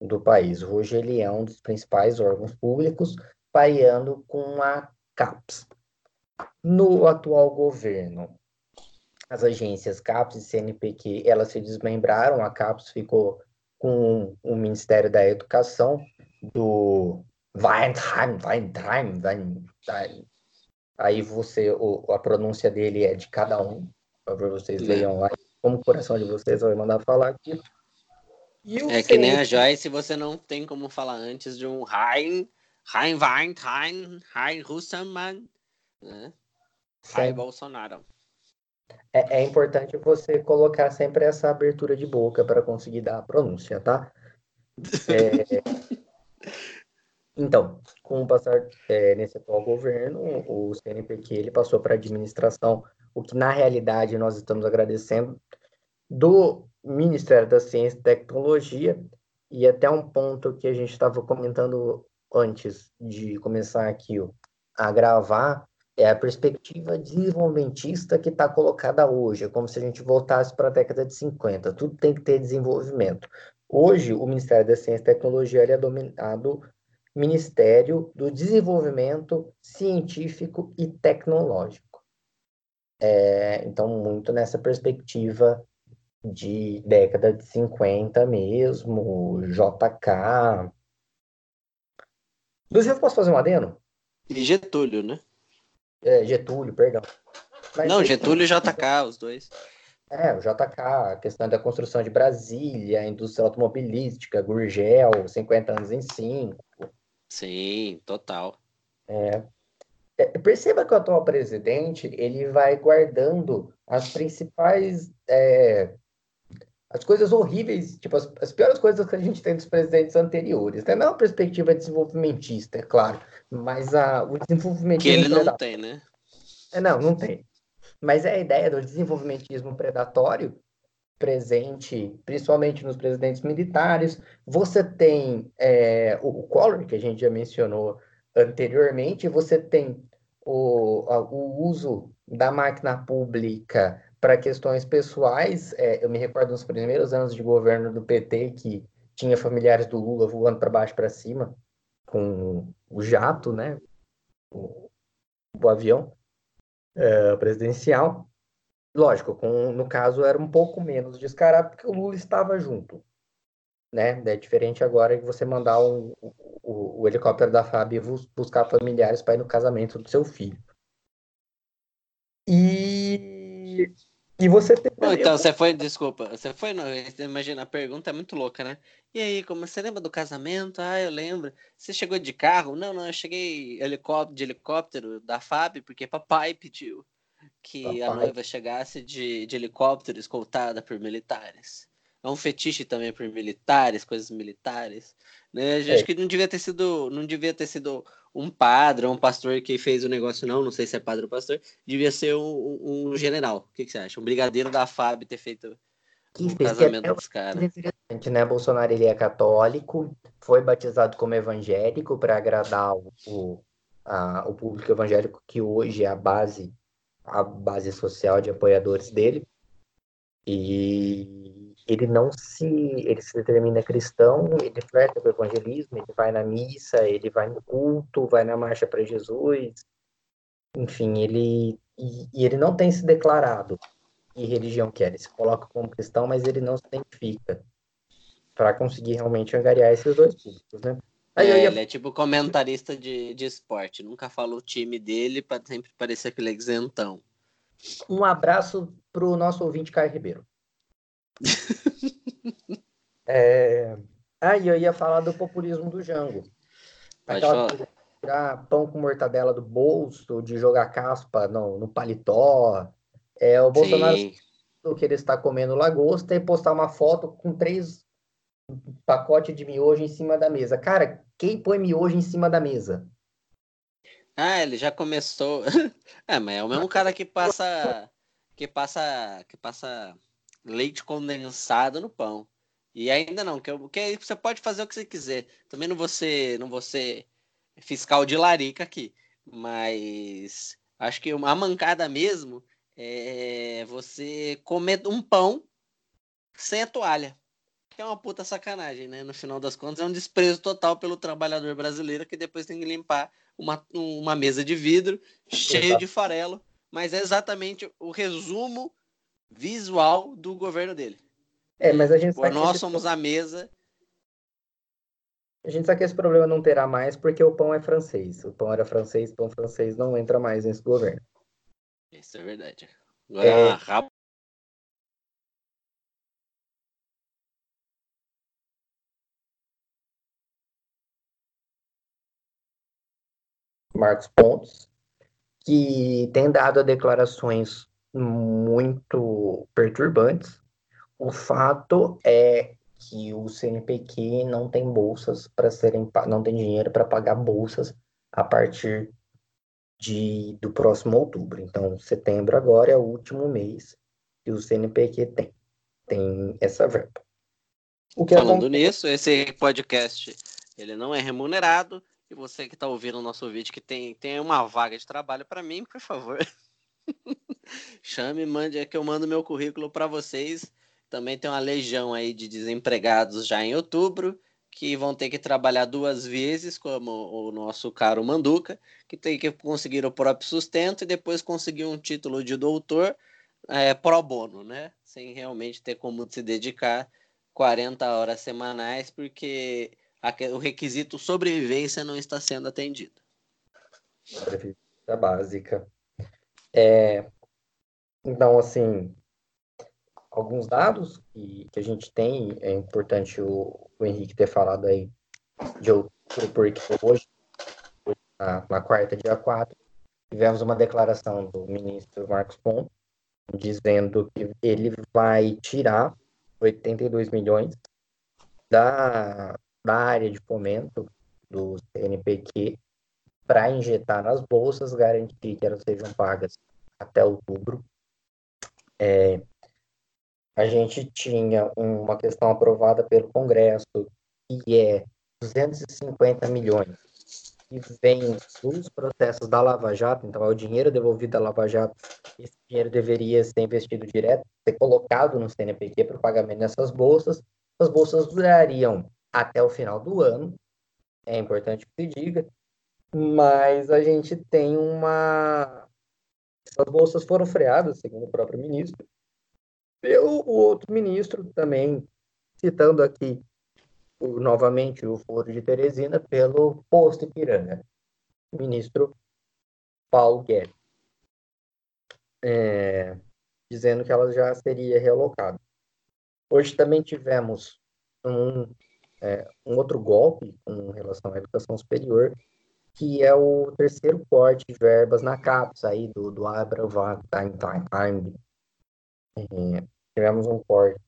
do país. Hoje ele é um dos principais órgãos públicos, pareando com a CAPES. No atual governo, as agências CAPES e C N P q, elas se desmembraram. A CAPES ficou com o Ministério da Educação, do Weintraub, Weintraub, Weintraub. Aí você, o, a pronúncia dele é de cada um, por favor, vocês leiam lá, como o coração de vocês vai mandar falar aqui. E o é C N P... que nem a Joyce, você não tem como falar antes de um Hein, Hein Weintraub, Hein Russaman, né? Hein Bolsonaro. É, é importante você colocar sempre essa abertura de boca para conseguir dar a pronúncia, tá? É... Então, com o passar é, nesse atual governo, o C N P q ele passou para a administração, o que na realidade nós estamos agradecendo, do Ministério da Ciência e Tecnologia, e até um ponto que a gente estava comentando antes de começar aqui ó, a gravar, é a perspectiva desenvolvimentista que está colocada hoje, é como se a gente voltasse para a década de cinquenta, tudo tem que ter desenvolvimento. Hoje, o Ministério da Ciência e Tecnologia ele é dominado Ministério do Desenvolvimento Científico e Tecnológico. É, então, muito nessa perspectiva de década de cinquenta mesmo, J K. Luciano, posso fazer um adendo? E Getúlio, né? É, Getúlio, perdão. Mas não, Getúlio e J K, os dois. É, o J K, a questão da construção de Brasília, a indústria automobilística, Gurgel, cinquenta anos em cinco. Sim, total. É. É, perceba que o atual presidente, ele vai guardando as principais, é, as coisas horríveis, tipo, as, as piores coisas que a gente tem dos presidentes anteriores, né? Não é uma perspectiva desenvolvimentista, é claro, mas a, o desenvolvimento... Que ele não tem, né? É, não, não tem. Mas é a ideia do desenvolvimentismo predatório presente, principalmente nos presidentes militares. Você tem é, o Collor, que a gente já mencionou anteriormente, você tem o, o uso da máquina pública para questões pessoais. É, eu me recordo nos primeiros anos de governo do P T, que tinha familiares do Lula voando para baixo e para cima com o jato, né? o, o avião. Uh, presidencial, lógico, com, no caso era um pouco menos descarado porque o Lula estava junto, né? É diferente agora que você mandar um, o, o helicóptero da F A B buscar familiares para ir no casamento do seu filho. E, e você tem... Não, então, você foi, desculpa, você foi, não, imagina, a pergunta é muito louca, né? E aí, como você lembra do casamento? Ah, eu lembro. Você chegou de carro? Não, não, eu cheguei helicóptero, de helicóptero da F A B, porque papai pediu que papai. a noiva chegasse de, de helicóptero escoltada por militares. É um fetiche também por militares, coisas militares. Né? Acho é. que não devia ter sido, não devia ter sido um padre ou um pastor que fez o negócio, não. Não sei se é padre ou pastor. Devia ser um, um general. O que, que você acha? Um brigadeiro da F A B ter feito... Que o casamento é dos caras. Interessante, né? Bolsonaro ele é católico, foi batizado como evangélico para agradar o, o, a, o público evangélico, que hoje é a base, a base social de apoiadores dele. E ele não se... Ele se determina cristão, ele flerta com o evangelismo, ele vai na missa, ele vai no culto, vai na marcha para Jesus. Enfim, ele... E, e ele não tem se declarado que religião que é. Ele se coloca como cristão, mas ele não se identifica, para conseguir realmente angariar esses dois públicos, né? Aí é, ia... Ele é tipo comentarista de, de esporte, nunca fala o time dele para sempre parecer aquele isentão. Um abraço pro nosso ouvinte Caio Ribeiro. é... Aí eu ia falar do populismo do Jango. Aquela coisa de tirar pão com mortadela do bolso, de jogar caspa no, no paletó. É o Bolsonaro, sim, que ele está comendo lagosta e postar uma foto com três pacotes de miojo em cima da mesa. Cara, quem põe miojo em cima da mesa? Ah, ele já começou. É, mas é o mesmo cara que passa, que passa, que passa leite condensado no pão. E ainda não, que, eu, que você pode fazer o que você quiser. Também não vou ser, não vou ser fiscal de larica aqui. mas acho que a mancada mesmo é você comer um pão sem a toalha, que é uma puta sacanagem, né? No final das contas, é um desprezo total pelo trabalhador brasileiro que depois tem que limpar uma, uma mesa de vidro cheia Exato. de farelo, mas é exatamente o resumo visual do governo dele. É, mas a gente Pô, sabe nós que somos problema... a mesa. A gente sabe que esse problema não terá mais porque o pão é francês. O pão era francês, o pão francês não entra mais nesse governo. Isso é verdade. Agora é uma rapa. Marcos Pontes, que tem dado a declarações muito perturbantes. O fato é que o C N P q não tem bolsas para serem, não tem dinheiro para pagar bolsas a partir de, do próximo outubro. Então, setembro agora é o último mês que o C N P q tem, tem essa verba. O que Falando acontece... nisso, esse podcast ele não é remunerado. E você que está ouvindo o nosso vídeo, que tem, tem uma vaga de trabalho para mim, por favor, chame, mande, é que eu mando meu currículo para vocês. Também tem uma legião aí de desempregados já em outubro, que vão ter que trabalhar duas vezes, como o nosso caro Manduca, que tem que conseguir o próprio sustento e depois conseguir um título de doutor é, pro bono, né? Sem realmente ter como se dedicar quarenta horas semanais, porque o requisito sobrevivência não está sendo atendido. Sobrevivência básica. É, então, assim... Alguns dados que, que a gente tem, é importante o, o Henrique ter falado aí de outubro, porque hoje, na, na quarta, dia quatro, tivemos uma declaração do ministro Marcos Pontes, dizendo que ele vai tirar oitenta e dois milhões da, da área de fomento do C N P q para injetar nas bolsas, garantir que elas sejam pagas até outubro. É... A gente tinha uma questão aprovada pelo Congresso, que é duzentos e cinquenta milhões, que vem dos processos da Lava Jato. Então, é o dinheiro devolvido da Lava Jato. Esse dinheiro deveria ser investido direto, ser colocado no C N P q para o pagamento dessas bolsas. As bolsas durariam até o final do ano, é importante que se diga, mas a gente tem uma... Essas bolsas foram freadas, segundo o próprio ministro, pelo outro ministro também, citando aqui o, novamente o Foro de Teresina, pelo posto Ipiranga, ministro Paulo Guedes, é, dizendo que ela já seria realocada. Hoje também tivemos um, é, um outro golpe com relação à educação superior, que é o terceiro corte de verbas na CAPES, aí do, do Abra Vaca, Time Time Time. É, tivemos um corte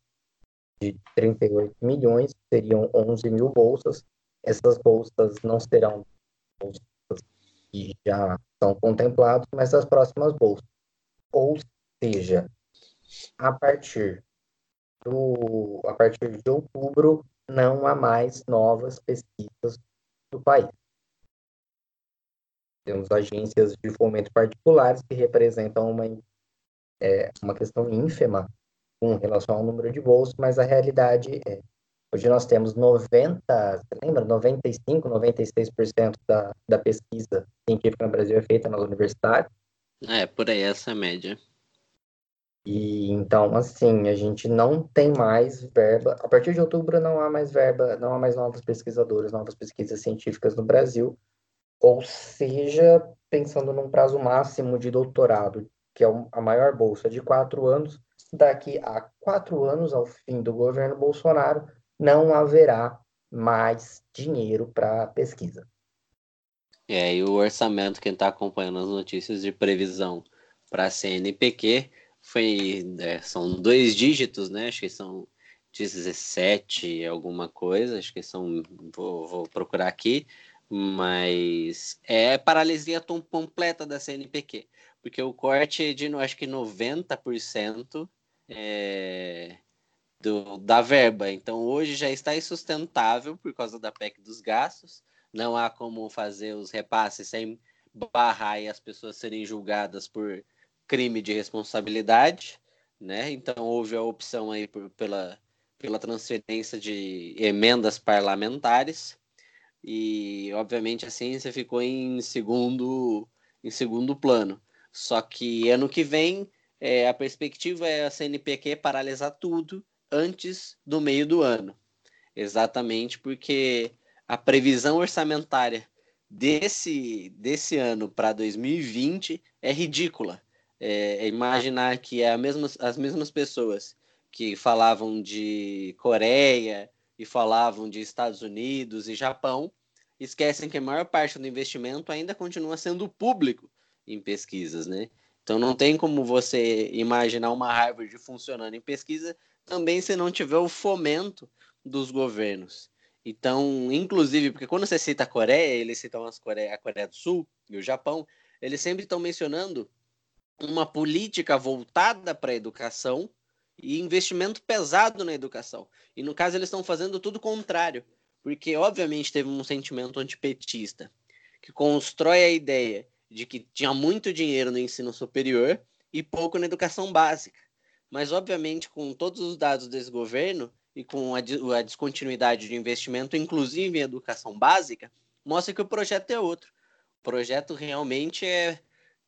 de trinta e oito milhões, seriam onze mil bolsas. Essas bolsas não serão bolsas que já são contempladas, mas as próximas bolsas. Ou seja, a partir, do, a partir de outubro, não há mais novas pesquisas do país. Temos agências de fomento particulares que representam uma É uma questão ínfima com relação ao número de bolsas, mas a realidade é, hoje nós temos noventa, você lembra, noventa e cinco, noventa e seis por cento da, da pesquisa científica no Brasil é feita nas universidades. É, por aí essa é a média. E então, assim, a gente não tem mais verba, a partir de outubro não há mais verba, não há mais novos pesquisadores, novas pesquisas científicas no Brasil, ou seja, pensando num prazo máximo de doutorado, que é a maior bolsa de quatro anos, daqui a quatro anos, ao fim do governo Bolsonaro, não haverá mais dinheiro para pesquisa. É, e o orçamento, quem está acompanhando as notícias de previsão para a C N P q, foi, é, são dois dígitos, né? Acho que são dezessete alguma coisa, acho que são, vou, vou procurar aqui, mas é paralisia tão completa da C N P q. Porque o corte de, acho que noventa por cento é do, da verba. Então, hoje já está insustentável por causa da P E C dos gastos. Não há como fazer os repasses sem barrar aí as pessoas serem julgadas por crime de responsabilidade, né? Então houve a opção aí por, pela, pela transferência de emendas parlamentares e, obviamente, a ciência ficou em segundo, em segundo plano. Só que ano que vem é, a perspectiva é a C N P q paralisar tudo antes do meio do ano, exatamente porque a previsão orçamentária desse, desse ano para dois mil e vinte é ridícula. É, é imaginar que é a mesma, as mesmas pessoas que falavam de Coreia e falavam de Estados Unidos e Japão esquecem que a maior parte do investimento ainda continua sendo público em pesquisas, né? Então não tem como você imaginar uma Harvard funcionando em pesquisa também se não tiver o fomento dos governos. Então, inclusive, porque quando você cita a Coreia, eles citam as Coreia, a Coreia do Sul e o Japão, eles sempre estão mencionando uma política voltada para a educação e investimento pesado na educação. E, no caso, eles estão fazendo tudo o contrário, porque, obviamente, teve um sentimento antipetista que constrói a ideia de que tinha muito dinheiro no ensino superior e pouco na educação básica. Mas, obviamente, com todos os dados desse governo e com a, a descontinuidade de investimento, inclusive em educação básica, mostra que o projeto é outro. O projeto realmente é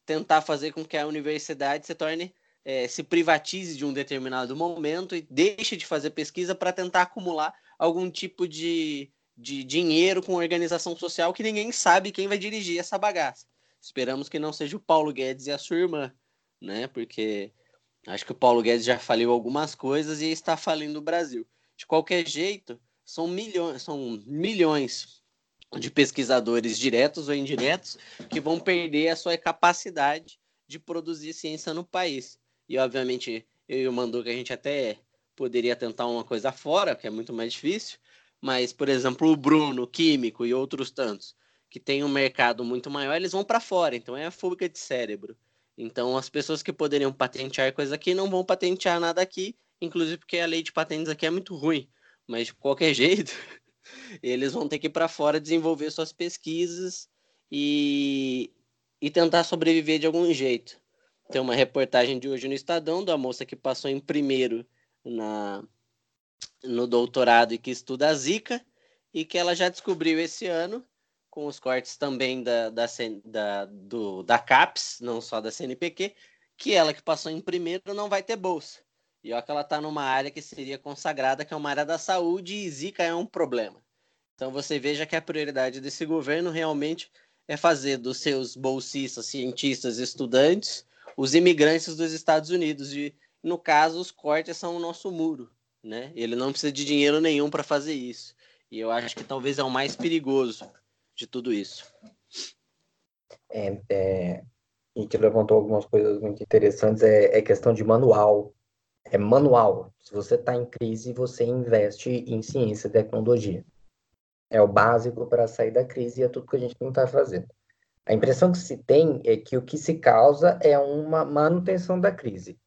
tentar fazer com que a universidade se torne, é, se privatize de um determinado momento e deixe de fazer pesquisa para tentar acumular algum tipo de, de dinheiro com organização social que ninguém sabe quem vai dirigir essa bagaça. Esperamos que não seja o Paulo Guedes e a sua irmã, né? Porque acho que o Paulo Guedes já faliu algumas coisas e está falindo o Brasil. De qualquer jeito, são milhões, são milhões de pesquisadores diretos ou indiretos que vão perder a sua capacidade de produzir ciência no país. E, obviamente, eu e o Manduca, a gente até poderia tentar uma coisa fora, que é muito mais difícil, mas, por exemplo, o Bruno, químico e outros tantos, que tem um mercado muito maior, eles vão para fora, então é a fuga de cérebro. Então as pessoas que poderiam patentear coisa aqui não vão patentear nada aqui, inclusive porque a lei de patentes aqui é muito ruim, mas de qualquer jeito eles vão ter que ir para fora desenvolver suas pesquisas e, e tentar sobreviver de algum jeito. Tem uma reportagem de hoje no Estadão da moça que passou em primeiro na, no doutorado e que estuda a Zika e que ela já descobriu esse ano com os cortes também da, da, da, do, da CAPES, não só da C N P q, que ela que passou em primeiro não vai ter bolsa. E olha que ela está numa área que seria consagrada, que é uma área da saúde, e Zika é um problema. Então você veja que a prioridade desse governo realmente é fazer dos seus bolsistas, cientistas, estudantes, os imigrantes dos Estados Unidos. E, no caso, os cortes são o nosso muro, né? Ele não precisa de dinheiro nenhum para fazer isso. E eu acho que talvez é o mais perigoso de tudo isso. É, é, a gente levantou algumas coisas muito interessantes, é, é questão de manual, é manual, se você está em crise, você investe em ciência e tecnologia, é o básico para sair da crise e é tudo que a gente não está fazendo. A impressão que se tem é que o que se causa é uma manutenção da crise,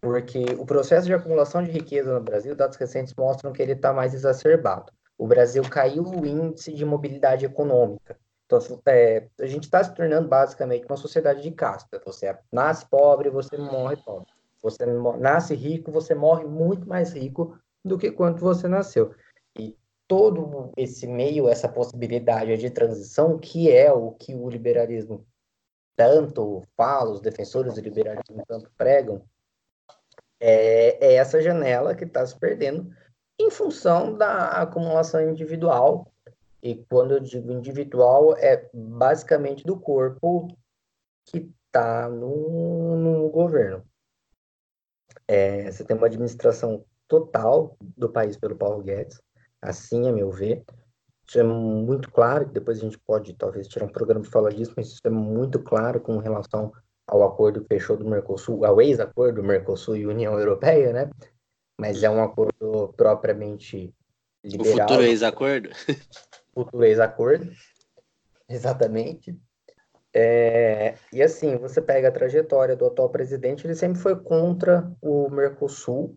porque o processo de acumulação de riqueza no Brasil, dados recentes mostram que ele está mais exacerbado. O Brasil caiu o índice de mobilidade econômica. Então, é, a gente está se tornando basicamente uma sociedade de casta. Você nasce pobre, você morre pobre. Você nasce rico, você morre muito mais rico do que quando você nasceu. E todo esse meio, essa possibilidade de transição, que é o que o liberalismo tanto fala, os defensores do liberalismo tanto pregam, é, é essa janela que está se perdendo, em função da acumulação individual. E quando eu digo individual, é basicamente do corpo que está no, no governo. É, você tem uma administração total do país pelo Paulo Guedes, assim, a meu ver. Isso é muito claro, depois a gente pode talvez tirar um programa para falar disso, mas isso é muito claro com relação ao acordo que fechou do Mercosul, ao ex-acordo do Mercosul e União Europeia, né? Mas é um acordo propriamente liberal. O futuro ex-acordo? Futuro ex-acordo, exatamente. É, e assim, você pega a trajetória do atual presidente, ele sempre foi contra o Mercosul,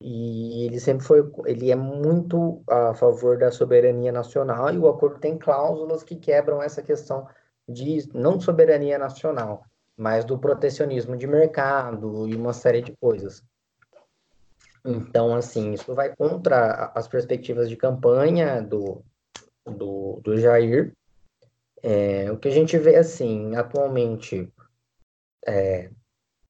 e ele sempre foi, ele é muito a favor da soberania nacional, e o acordo tem cláusulas que quebram essa questão de não soberania nacional, mas do protecionismo de mercado e uma série de coisas. Então, assim, isso vai contra as perspectivas de campanha do, do, do Jair. É, o que a gente vê, assim, atualmente, é,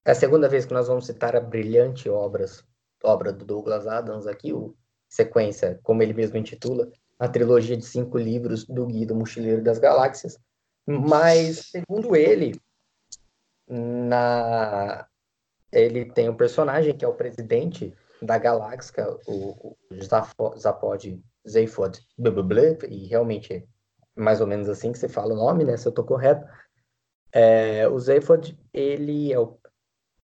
é a segunda vez que nós vamos citar a brilhante obras, obra do Douglas Adams aqui, o Sequência, como ele mesmo intitula, a trilogia de cinco livros do Guia do Mochileiro das Galáxias. Mas, segundo ele, na... ele tem um personagem que é o presidente da galáxia, o, o Zapod Zeyfod, e realmente é mais ou menos assim que se fala o nome, né? Se eu estou correto. É, o Zeyfod, ele é o,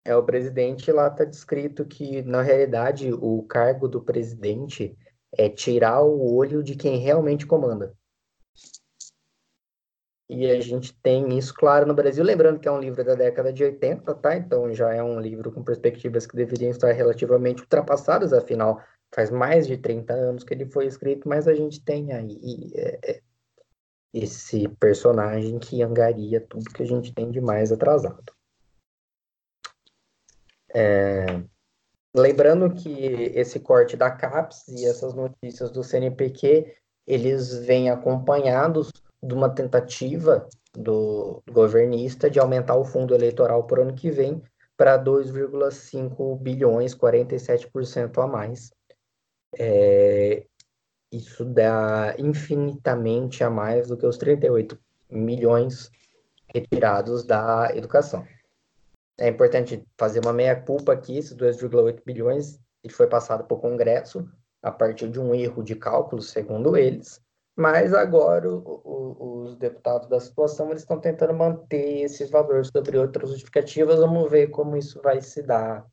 é o presidente, lá está descrito que, na realidade, o cargo do presidente é tirar o olho de quem realmente comanda. E a gente tem isso, claro, no Brasil. Lembrando que é um livro da década de oitenta, tá? Então já é um livro com perspectivas que deveriam estar relativamente ultrapassadas, afinal, faz mais de trinta anos que ele foi escrito, mas a gente tem aí é, esse personagem que angaria tudo que a gente tem de mais atrasado. É... Lembrando que esse corte da CAPES e essas notícias do C N P q, eles vêm acompanhados de uma tentativa do governista de aumentar o fundo eleitoral por ano que vem para dois vírgula cinco bilhões, quarenta e sete por cento a mais. É, isso dá infinitamente a mais do que os trinta e oito milhões retirados da educação. É importante fazer uma meia-culpa aqui, esses dois vírgula oito bilhões ele foi passado para o Congresso a partir de um erro de cálculo, segundo eles. Mas agora o, o, os deputados da situação eles estão tentando manter esses valores sobre outras justificativas. Vamos ver como isso vai se dar,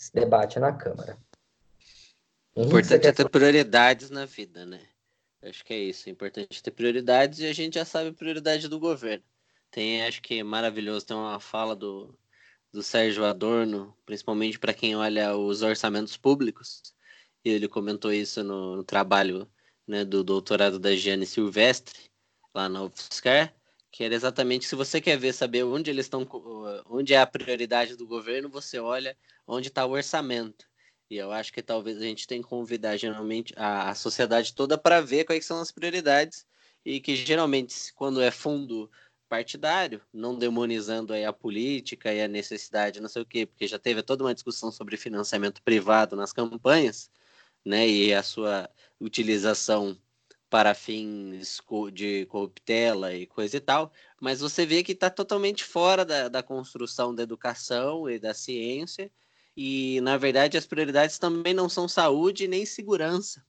esse debate na Câmara. Henrique, importante é ter prioridades na vida, né? Acho que é isso. É importante ter prioridades e a gente já sabe a prioridade do governo. Tem, acho que é maravilhoso, tem uma fala do, do Sérgio Adorno, principalmente para quem olha os orçamentos públicos, e ele comentou isso no, no trabalho, né, do doutorado da Giane Silvestre, lá na U F S C A R, que era exatamente, se você quer ver, saber onde eles estão, onde é a prioridade do governo, você olha onde está o orçamento. E eu acho que talvez a gente tenha que convidar geralmente a, a sociedade toda para ver quais são as prioridades, e que geralmente, quando é fundo partidário, não demonizando aí a política e a necessidade, não sei o quê, porque já teve toda uma discussão sobre financiamento privado nas campanhas, né, e a sua utilização para fins de corruptela e coisa e tal, mas você vê que está totalmente fora da, da construção da educação e da ciência, e, na verdade, as prioridades também não são saúde nem segurança,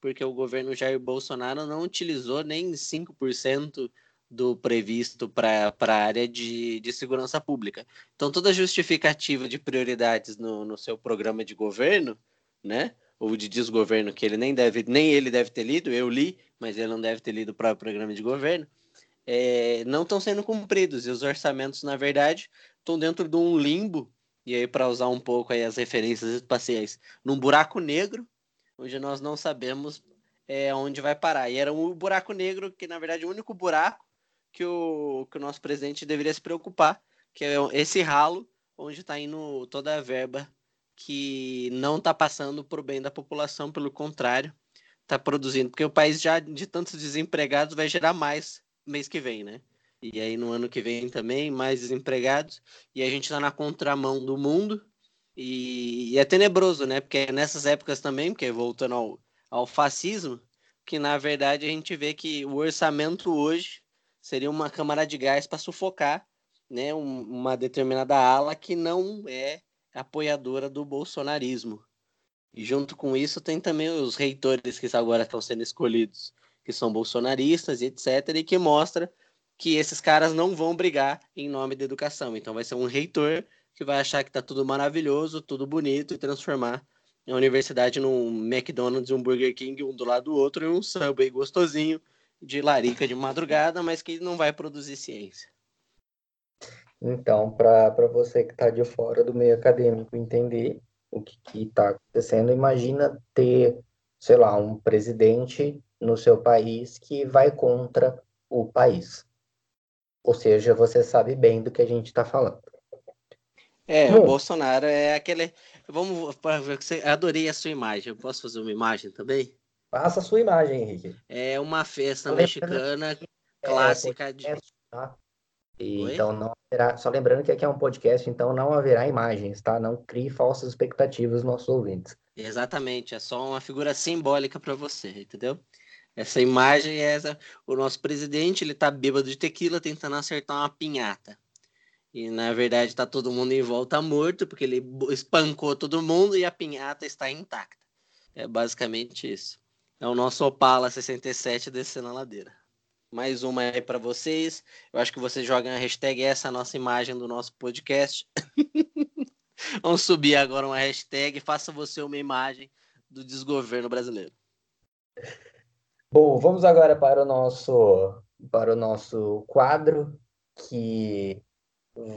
porque o governo Jair Bolsonaro não utilizou nem cinco por cento do previsto para a área de, de segurança pública. Então, toda justificativa de prioridades no, no seu programa de governo, né, ou de desgoverno, que ele nem deve, nem ele deve ter lido, eu li, mas ele não deve ter lido o próprio programa de governo, é, não estão sendo cumpridos, e os orçamentos, na verdade, estão dentro de um limbo, e aí, para usar um pouco aí as referências espaciais, num buraco negro, onde nós não sabemos é, onde vai parar, e era um buraco negro, que na verdade é o único buraco que o, que o nosso presidente deveria se preocupar, que é esse ralo, onde está indo toda a verba, que não está passando para o bem da população, pelo contrário, está produzindo. Porque o país já, de tantos desempregados, vai gerar mais mês que vem, né? E aí no ano que vem também, mais desempregados. E a gente está na contramão do mundo. E, e é tenebroso, né? Porque é nessas épocas também, porque voltando ao, ao fascismo, que na verdade a gente vê que o orçamento hoje seria uma câmara de gás para sufocar, né, um, uma determinada ala que não é apoiadora do bolsonarismo. E junto com isso tem também os reitores que agora estão sendo escolhidos, que são bolsonaristas, etc, e que mostra que esses caras não vão brigar em nome da educação. Então vai ser um reitor que vai achar que tá tudo maravilhoso, tudo bonito, e transformar a universidade num McDonald's, um Burger King, um do lado do outro, e um Subway gostosinho de larica de madrugada, mas que não vai produzir ciência. Então, para você que está de fora do meio acadêmico entender o que está acontecendo, imagina ter, sei lá, um presidente no seu país que vai contra o país. Ou seja, você sabe bem do que a gente está falando. É, Bom. o Bolsonaro é aquele... Vamos, adorei a sua imagem. Eu posso fazer uma imagem também? Faça a sua imagem, Henrique. É uma festa mexicana é, clássica de... Tá? E, então não haverá... Só lembrando que aqui é um podcast, então não haverá imagens, tá? Não crie falsas expectativas nos nossos ouvintes. Exatamente, é só uma figura simbólica para você, entendeu? Essa imagem é essa. O nosso presidente, ele tá bêbado de tequila tentando acertar uma pinhata. E, na verdade, tá todo mundo em volta morto, porque ele espancou todo mundo e a pinhata está intacta. É basicamente isso. É o nosso Opala sessenta e sete descendo a ladeira. Mais uma aí para vocês. Eu acho que vocês jogam a hashtag, essa é a nossa imagem do nosso podcast. Vamos subir agora uma hashtag, faça você uma imagem do desgoverno brasileiro. Bom, vamos agora para o nosso, para o nosso quadro, que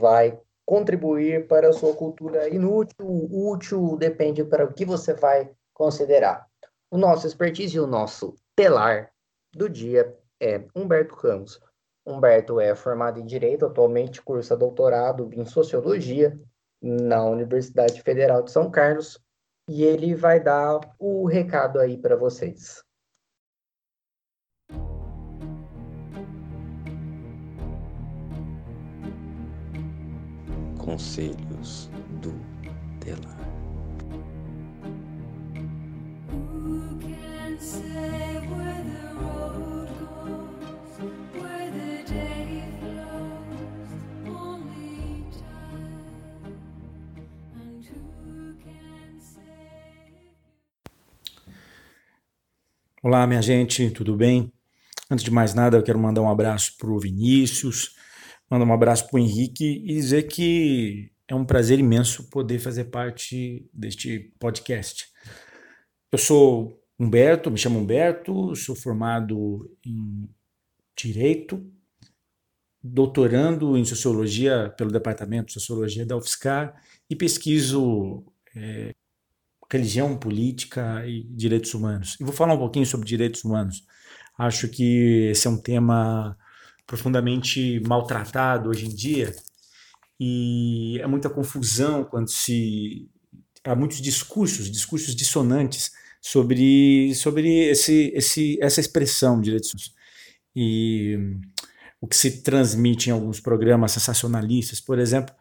vai contribuir para a sua cultura inútil, útil, depende para o que você vai considerar. O nosso expertise e o nosso telar do dia é Humberto Campos. Humberto é formado em Direito, atualmente cursa doutorado em Sociologia na Universidade Federal de São Carlos, e ele vai dar o recado aí para vocês. Conselhos do Telar. Olá, minha gente, tudo bem? Antes de mais nada, eu quero mandar um abraço para o Vinícius, mandar um abraço para o Henrique e dizer que é um prazer imenso poder fazer parte deste podcast. Eu sou Humberto, me chamo Humberto, sou formado em Direito, doutorando em Sociologia pelo Departamento de Sociologia da U F S C ar e pesquiso é, religião, política e direitos humanos. E vou falar um pouquinho sobre direitos humanos. Acho que esse é um tema profundamente maltratado hoje em dia, e é muita confusão quando se... há muitos discursos, discursos dissonantes sobre, sobre esse, esse, essa expressão de direitos humanos. E o que se transmite em alguns programas sensacionalistas, por exemplo,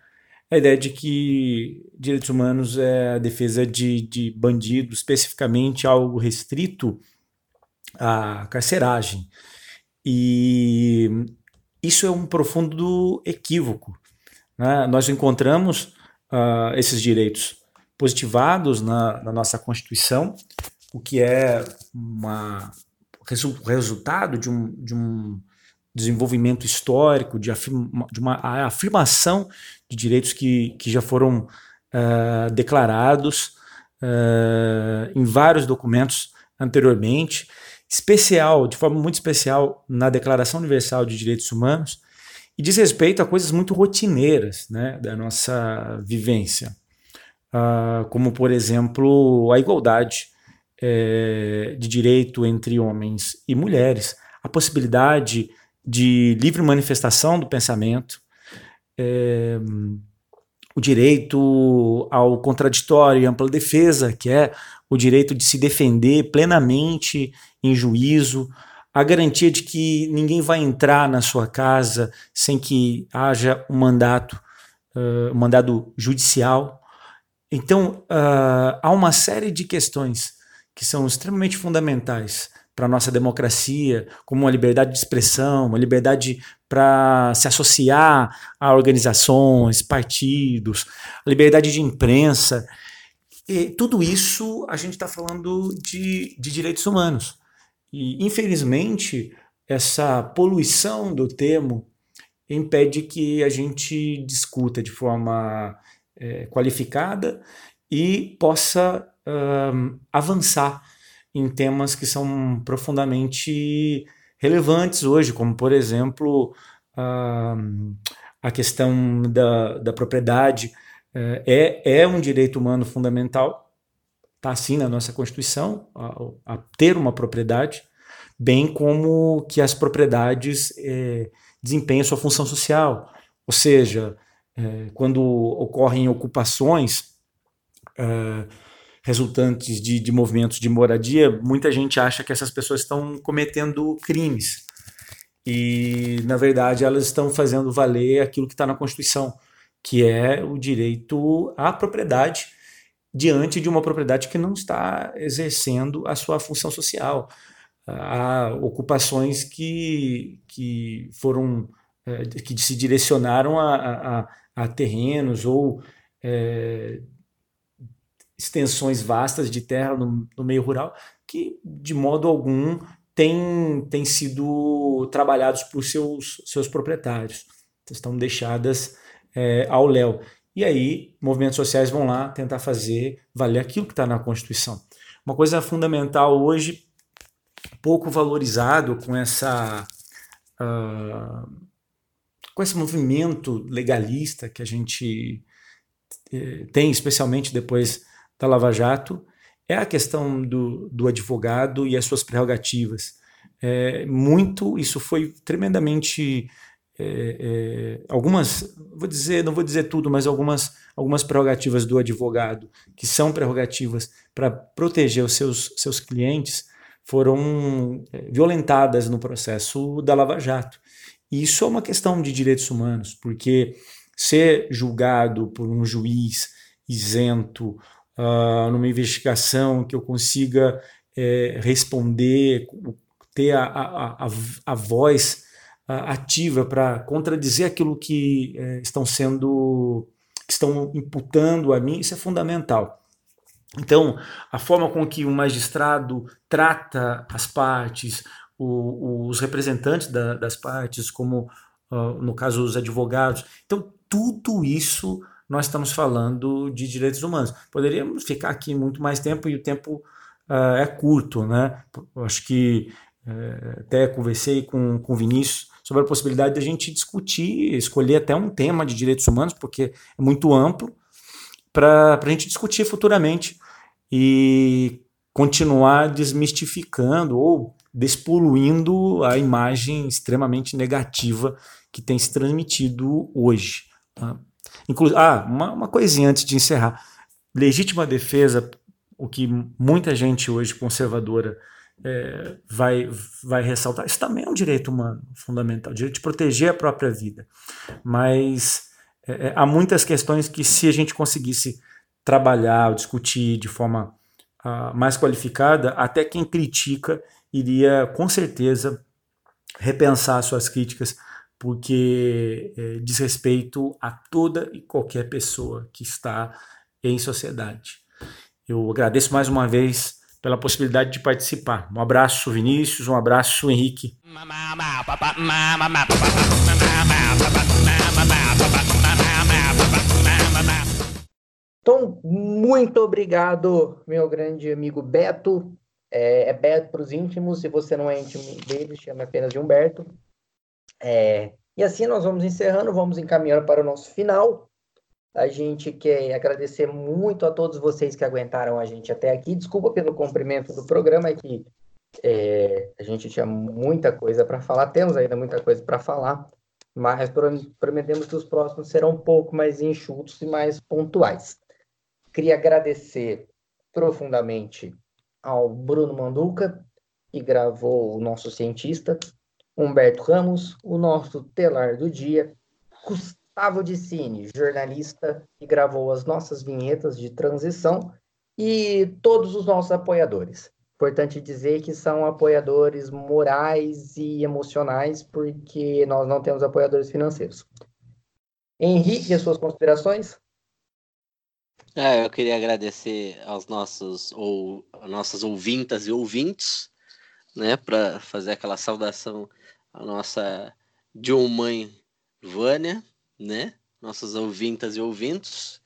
é a ideia de que direitos humanos é a defesa de, de bandidos, especificamente algo restrito à carceragem. E isso é um profundo equívoco, né? Nós encontramos uh, esses direitos positivados na, na nossa Constituição, o que é uma, resu, resultado de um, de um desenvolvimento histórico, de, afirma, de uma a afirmação de direitos que, que já foram uh, declarados uh, em vários documentos anteriormente, especial, de forma muito especial, na Declaração Universal de Direitos Humanos, e diz respeito a coisas muito rotineiras, né, da nossa vivência, uh, como, por exemplo, a igualdade é, de direito entre homens e mulheres, a possibilidade de livre manifestação do pensamento, é, o direito ao contraditório e ampla defesa, que é o direito de se defender plenamente em juízo, a garantia de que ninguém vai entrar na sua casa sem que haja um mandato, uh, um mandado judicial. Então, uh, há uma série de questões que são extremamente fundamentais para a nossa democracia, como a liberdade de expressão, a liberdade para se associar a organizações, partidos, a liberdade de imprensa. E tudo isso a gente está falando de, de direitos humanos. E, infelizmente, essa poluição do termo impede que a gente discuta de forma é, qualificada e possa um, avançar em temas que são profundamente relevantes hoje, como, por exemplo, um, a questão da, da propriedade. É, é um direito humano fundamental, está assim na nossa Constituição, a, a ter uma propriedade, bem como que as propriedades é, desempenha sua função social. Ou seja, é, quando ocorrem ocupações é, resultantes de, de movimentos de moradia, muita gente acha que essas pessoas estão cometendo crimes. E, na verdade, elas estão fazendo valer aquilo que está na Constituição, que é o direito à propriedade diante de uma propriedade que não está exercendo a sua função social. Há ocupações que, que foram, que se direcionaram a, a, a terrenos ou é, extensões vastas de terra no, no meio rural que, de modo algum, têm, têm sido trabalhados por seus, seus proprietários. Estão deixadas é, ao léu. E aí, movimentos sociais vão lá tentar fazer valer aquilo que está na Constituição. Uma coisa fundamental hoje, pouco valorizado com, essa, uh, com esse movimento legalista que a gente eh, tem, especialmente depois da Lava Jato, é a questão do, do advogado e as suas prerrogativas. É, muito, isso foi tremendamente... É, é, algumas, vou dizer, não vou dizer tudo, mas algumas, algumas prerrogativas do advogado, que são prerrogativas para proteger os seus, seus clientes, foram violentadas no processo da Lava Jato. E isso é uma questão de direitos humanos, porque ser julgado por um juiz isento uh, numa investigação que eu consiga uh, responder, ter a, a, a, a voz ativa para contradizer aquilo que eh, estão sendo, que estão imputando a mim, isso é fundamental. Então, a forma com que o magistrado trata as partes, o, os representantes da, das partes, como uh, no caso os advogados, então tudo isso nós estamos falando de direitos humanos. Poderíamos ficar aqui muito mais tempo e o tempo uh, é curto, né? Eu acho que uh, até conversei com com o Vinícius sobre a possibilidade de a gente discutir, escolher até um tema de direitos humanos, porque é muito amplo, para a gente discutir futuramente e continuar desmistificando ou despoluindo a imagem extremamente negativa que tem se transmitido hoje. Tá? Inclu- ah, uma, uma coisinha antes de encerrar. Legítima defesa, o que muita gente hoje conservadora É, vai, vai ressaltar, isso também é um direito humano fundamental, o direito de proteger a própria vida, mas é, há muitas questões que, se a gente conseguisse trabalhar ou discutir de forma uh, mais qualificada, até quem critica iria com certeza repensar suas críticas, porque é, diz respeito a toda e qualquer pessoa que está em sociedade. Eu agradeço mais uma vez pela possibilidade de participar. Um abraço, Vinícius, um abraço, Henrique. Então, muito obrigado, meu grande amigo Beto. É, é Beto para os íntimos, se você não é íntimo dele, chama apenas de Humberto. É, e assim nós vamos encerrando, vamos encaminhando para o nosso final. A gente quer agradecer muito a todos vocês que aguentaram a gente até aqui. Desculpa pelo comprimento do programa, é que é, a gente tinha muita coisa para falar, temos ainda muita coisa para falar, mas prometemos que os próximos serão um pouco mais enxutos e mais pontuais. Queria agradecer profundamente ao Bruno Manduca, que gravou o nosso cientista, Humberto Ramos, o nosso telar do dia, Cust- Gustavo de Cine, jornalista que gravou as nossas vinhetas de transição, e todos os nossos apoiadores. Importante dizer que são apoiadores morais e emocionais, porque nós não temos apoiadores financeiros. Henrique, as suas considerações? Ah, eu queria agradecer aos nossos ou nossas ouvintas e ouvintes, né, para fazer aquela saudação à nossa mãe Vânia, né? Nossos ouvintas e ouvintes,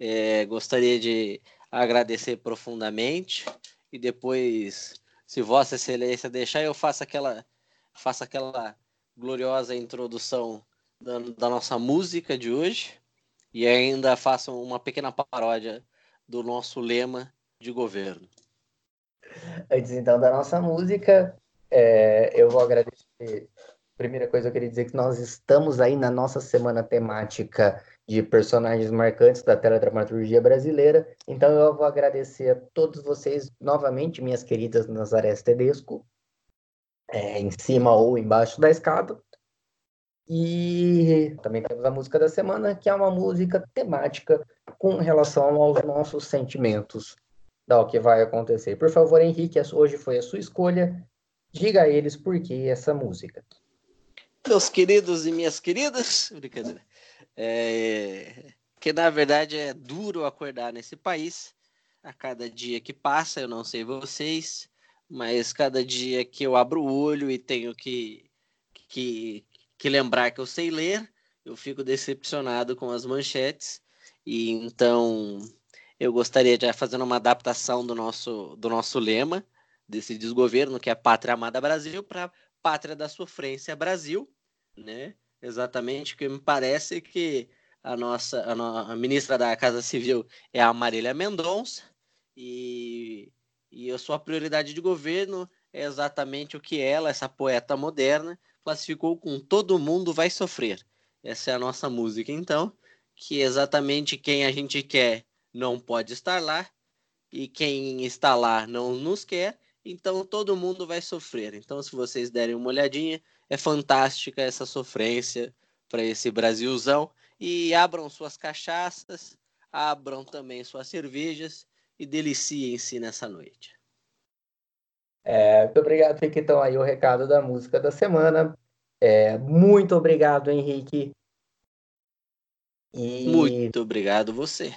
é, gostaria de agradecer profundamente, e depois, se Vossa Excelência deixar, eu faço aquela, faço aquela gloriosa introdução da, da nossa música de hoje, e ainda faço uma pequena paródia do nosso lema de governo. Antes então da nossa música, é, eu vou agradecer Primeira coisa, eu queria dizer que nós estamos aí na nossa semana temática de personagens marcantes da teledramaturgia brasileira. Então, eu vou agradecer a todos vocês, novamente, minhas queridas Nazarés Tedesco, é, em cima ou embaixo da escada. E também temos a música da semana, que é uma música temática com relação aos nossos sentimentos, do que vai acontecer. Por favor, Henrique, hoje foi a sua escolha. Diga a eles por que essa música. Meus queridos e minhas queridas, brincadeira, é, que na verdade é duro acordar nesse país. A cada dia que passa, eu não sei vocês, mas cada dia que eu abro o olho e tenho que, que, que lembrar que eu sei ler, eu fico decepcionado com as manchetes. E então eu gostaria de fazer uma adaptação do nosso, do nosso lema, desse desgoverno, que é a Pátria Amada Brasil, para Pátria da Sofrência Brasil, né? Exatamente, porque me parece que a nossa a, no, a ministra da Casa Civil é a Marília Mendonça e, e a sua prioridade de governo é exatamente o que ela, essa poeta moderna, classificou com todo mundo vai sofrer. Essa é a nossa música, então, que exatamente quem a gente quer não pode estar lá e quem está lá não nos quer. Então, todo mundo vai sofrer. Então, se vocês derem uma olhadinha, é fantástica essa sofrência para esse Brasilzão. E abram suas cachaças, abram também suas cervejas e deliciem-se nessa noite. É, muito obrigado. Fica então aí o recado da música da semana. É, muito obrigado, Henrique. E... muito obrigado você.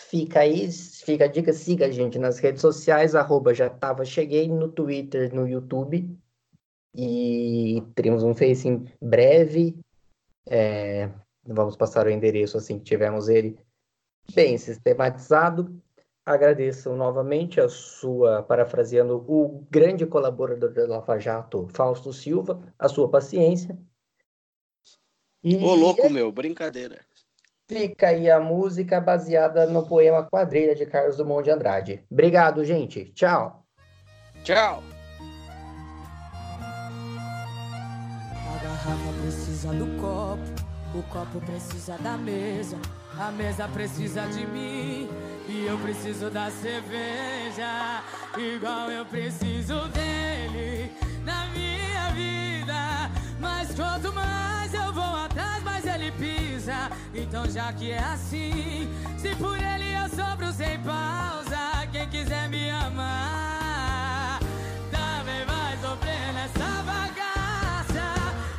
Fica aí, fica a dica, siga a gente nas redes sociais, arroba já tava cheguei, no Twitter, no YouTube, e teremos um Face em breve, é, vamos passar o endereço assim que tivermos ele bem sistematizado. Agradeço novamente a sua, parafraseando o grande colaborador da Lava Jato, Fausto Silva, a sua paciência. E... ô louco meu, brincadeira. Fica aí a música baseada no poema Quadrilha de Carlos Drummond de Andrade. Obrigado, gente. Tchau. Tchau. A garrafa precisa do copo, o copo precisa da mesa, a mesa precisa de mim e eu preciso da cerveja, igual eu preciso dele na minha vida. Mas quanto mais eu vou atrás, mais ele pisa. Então já que é assim, se por ele eu sobro sem pausa, quem quiser me amar também vai sofrer nessa bagaça.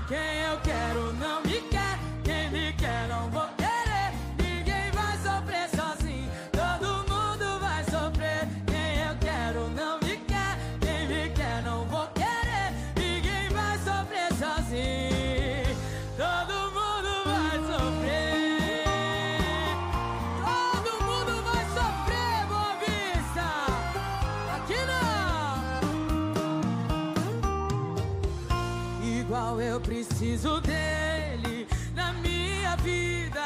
Quem eu quero não me quer, quem me quer não vou querer. Ninguém vai sofrer sozinho, todo mundo vai sofrer. Quem eu quero não me quer, quem me quer não vou querer. Ninguém vai sofrer sozinho, todo mundo vai sofrer. Eu preciso dele na minha vida,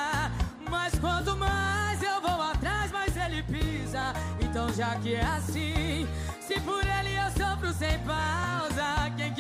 mas quanto mais eu vou atrás, mais ele pisa. Então já que é assim, se por ele eu sofro sem pausa, quem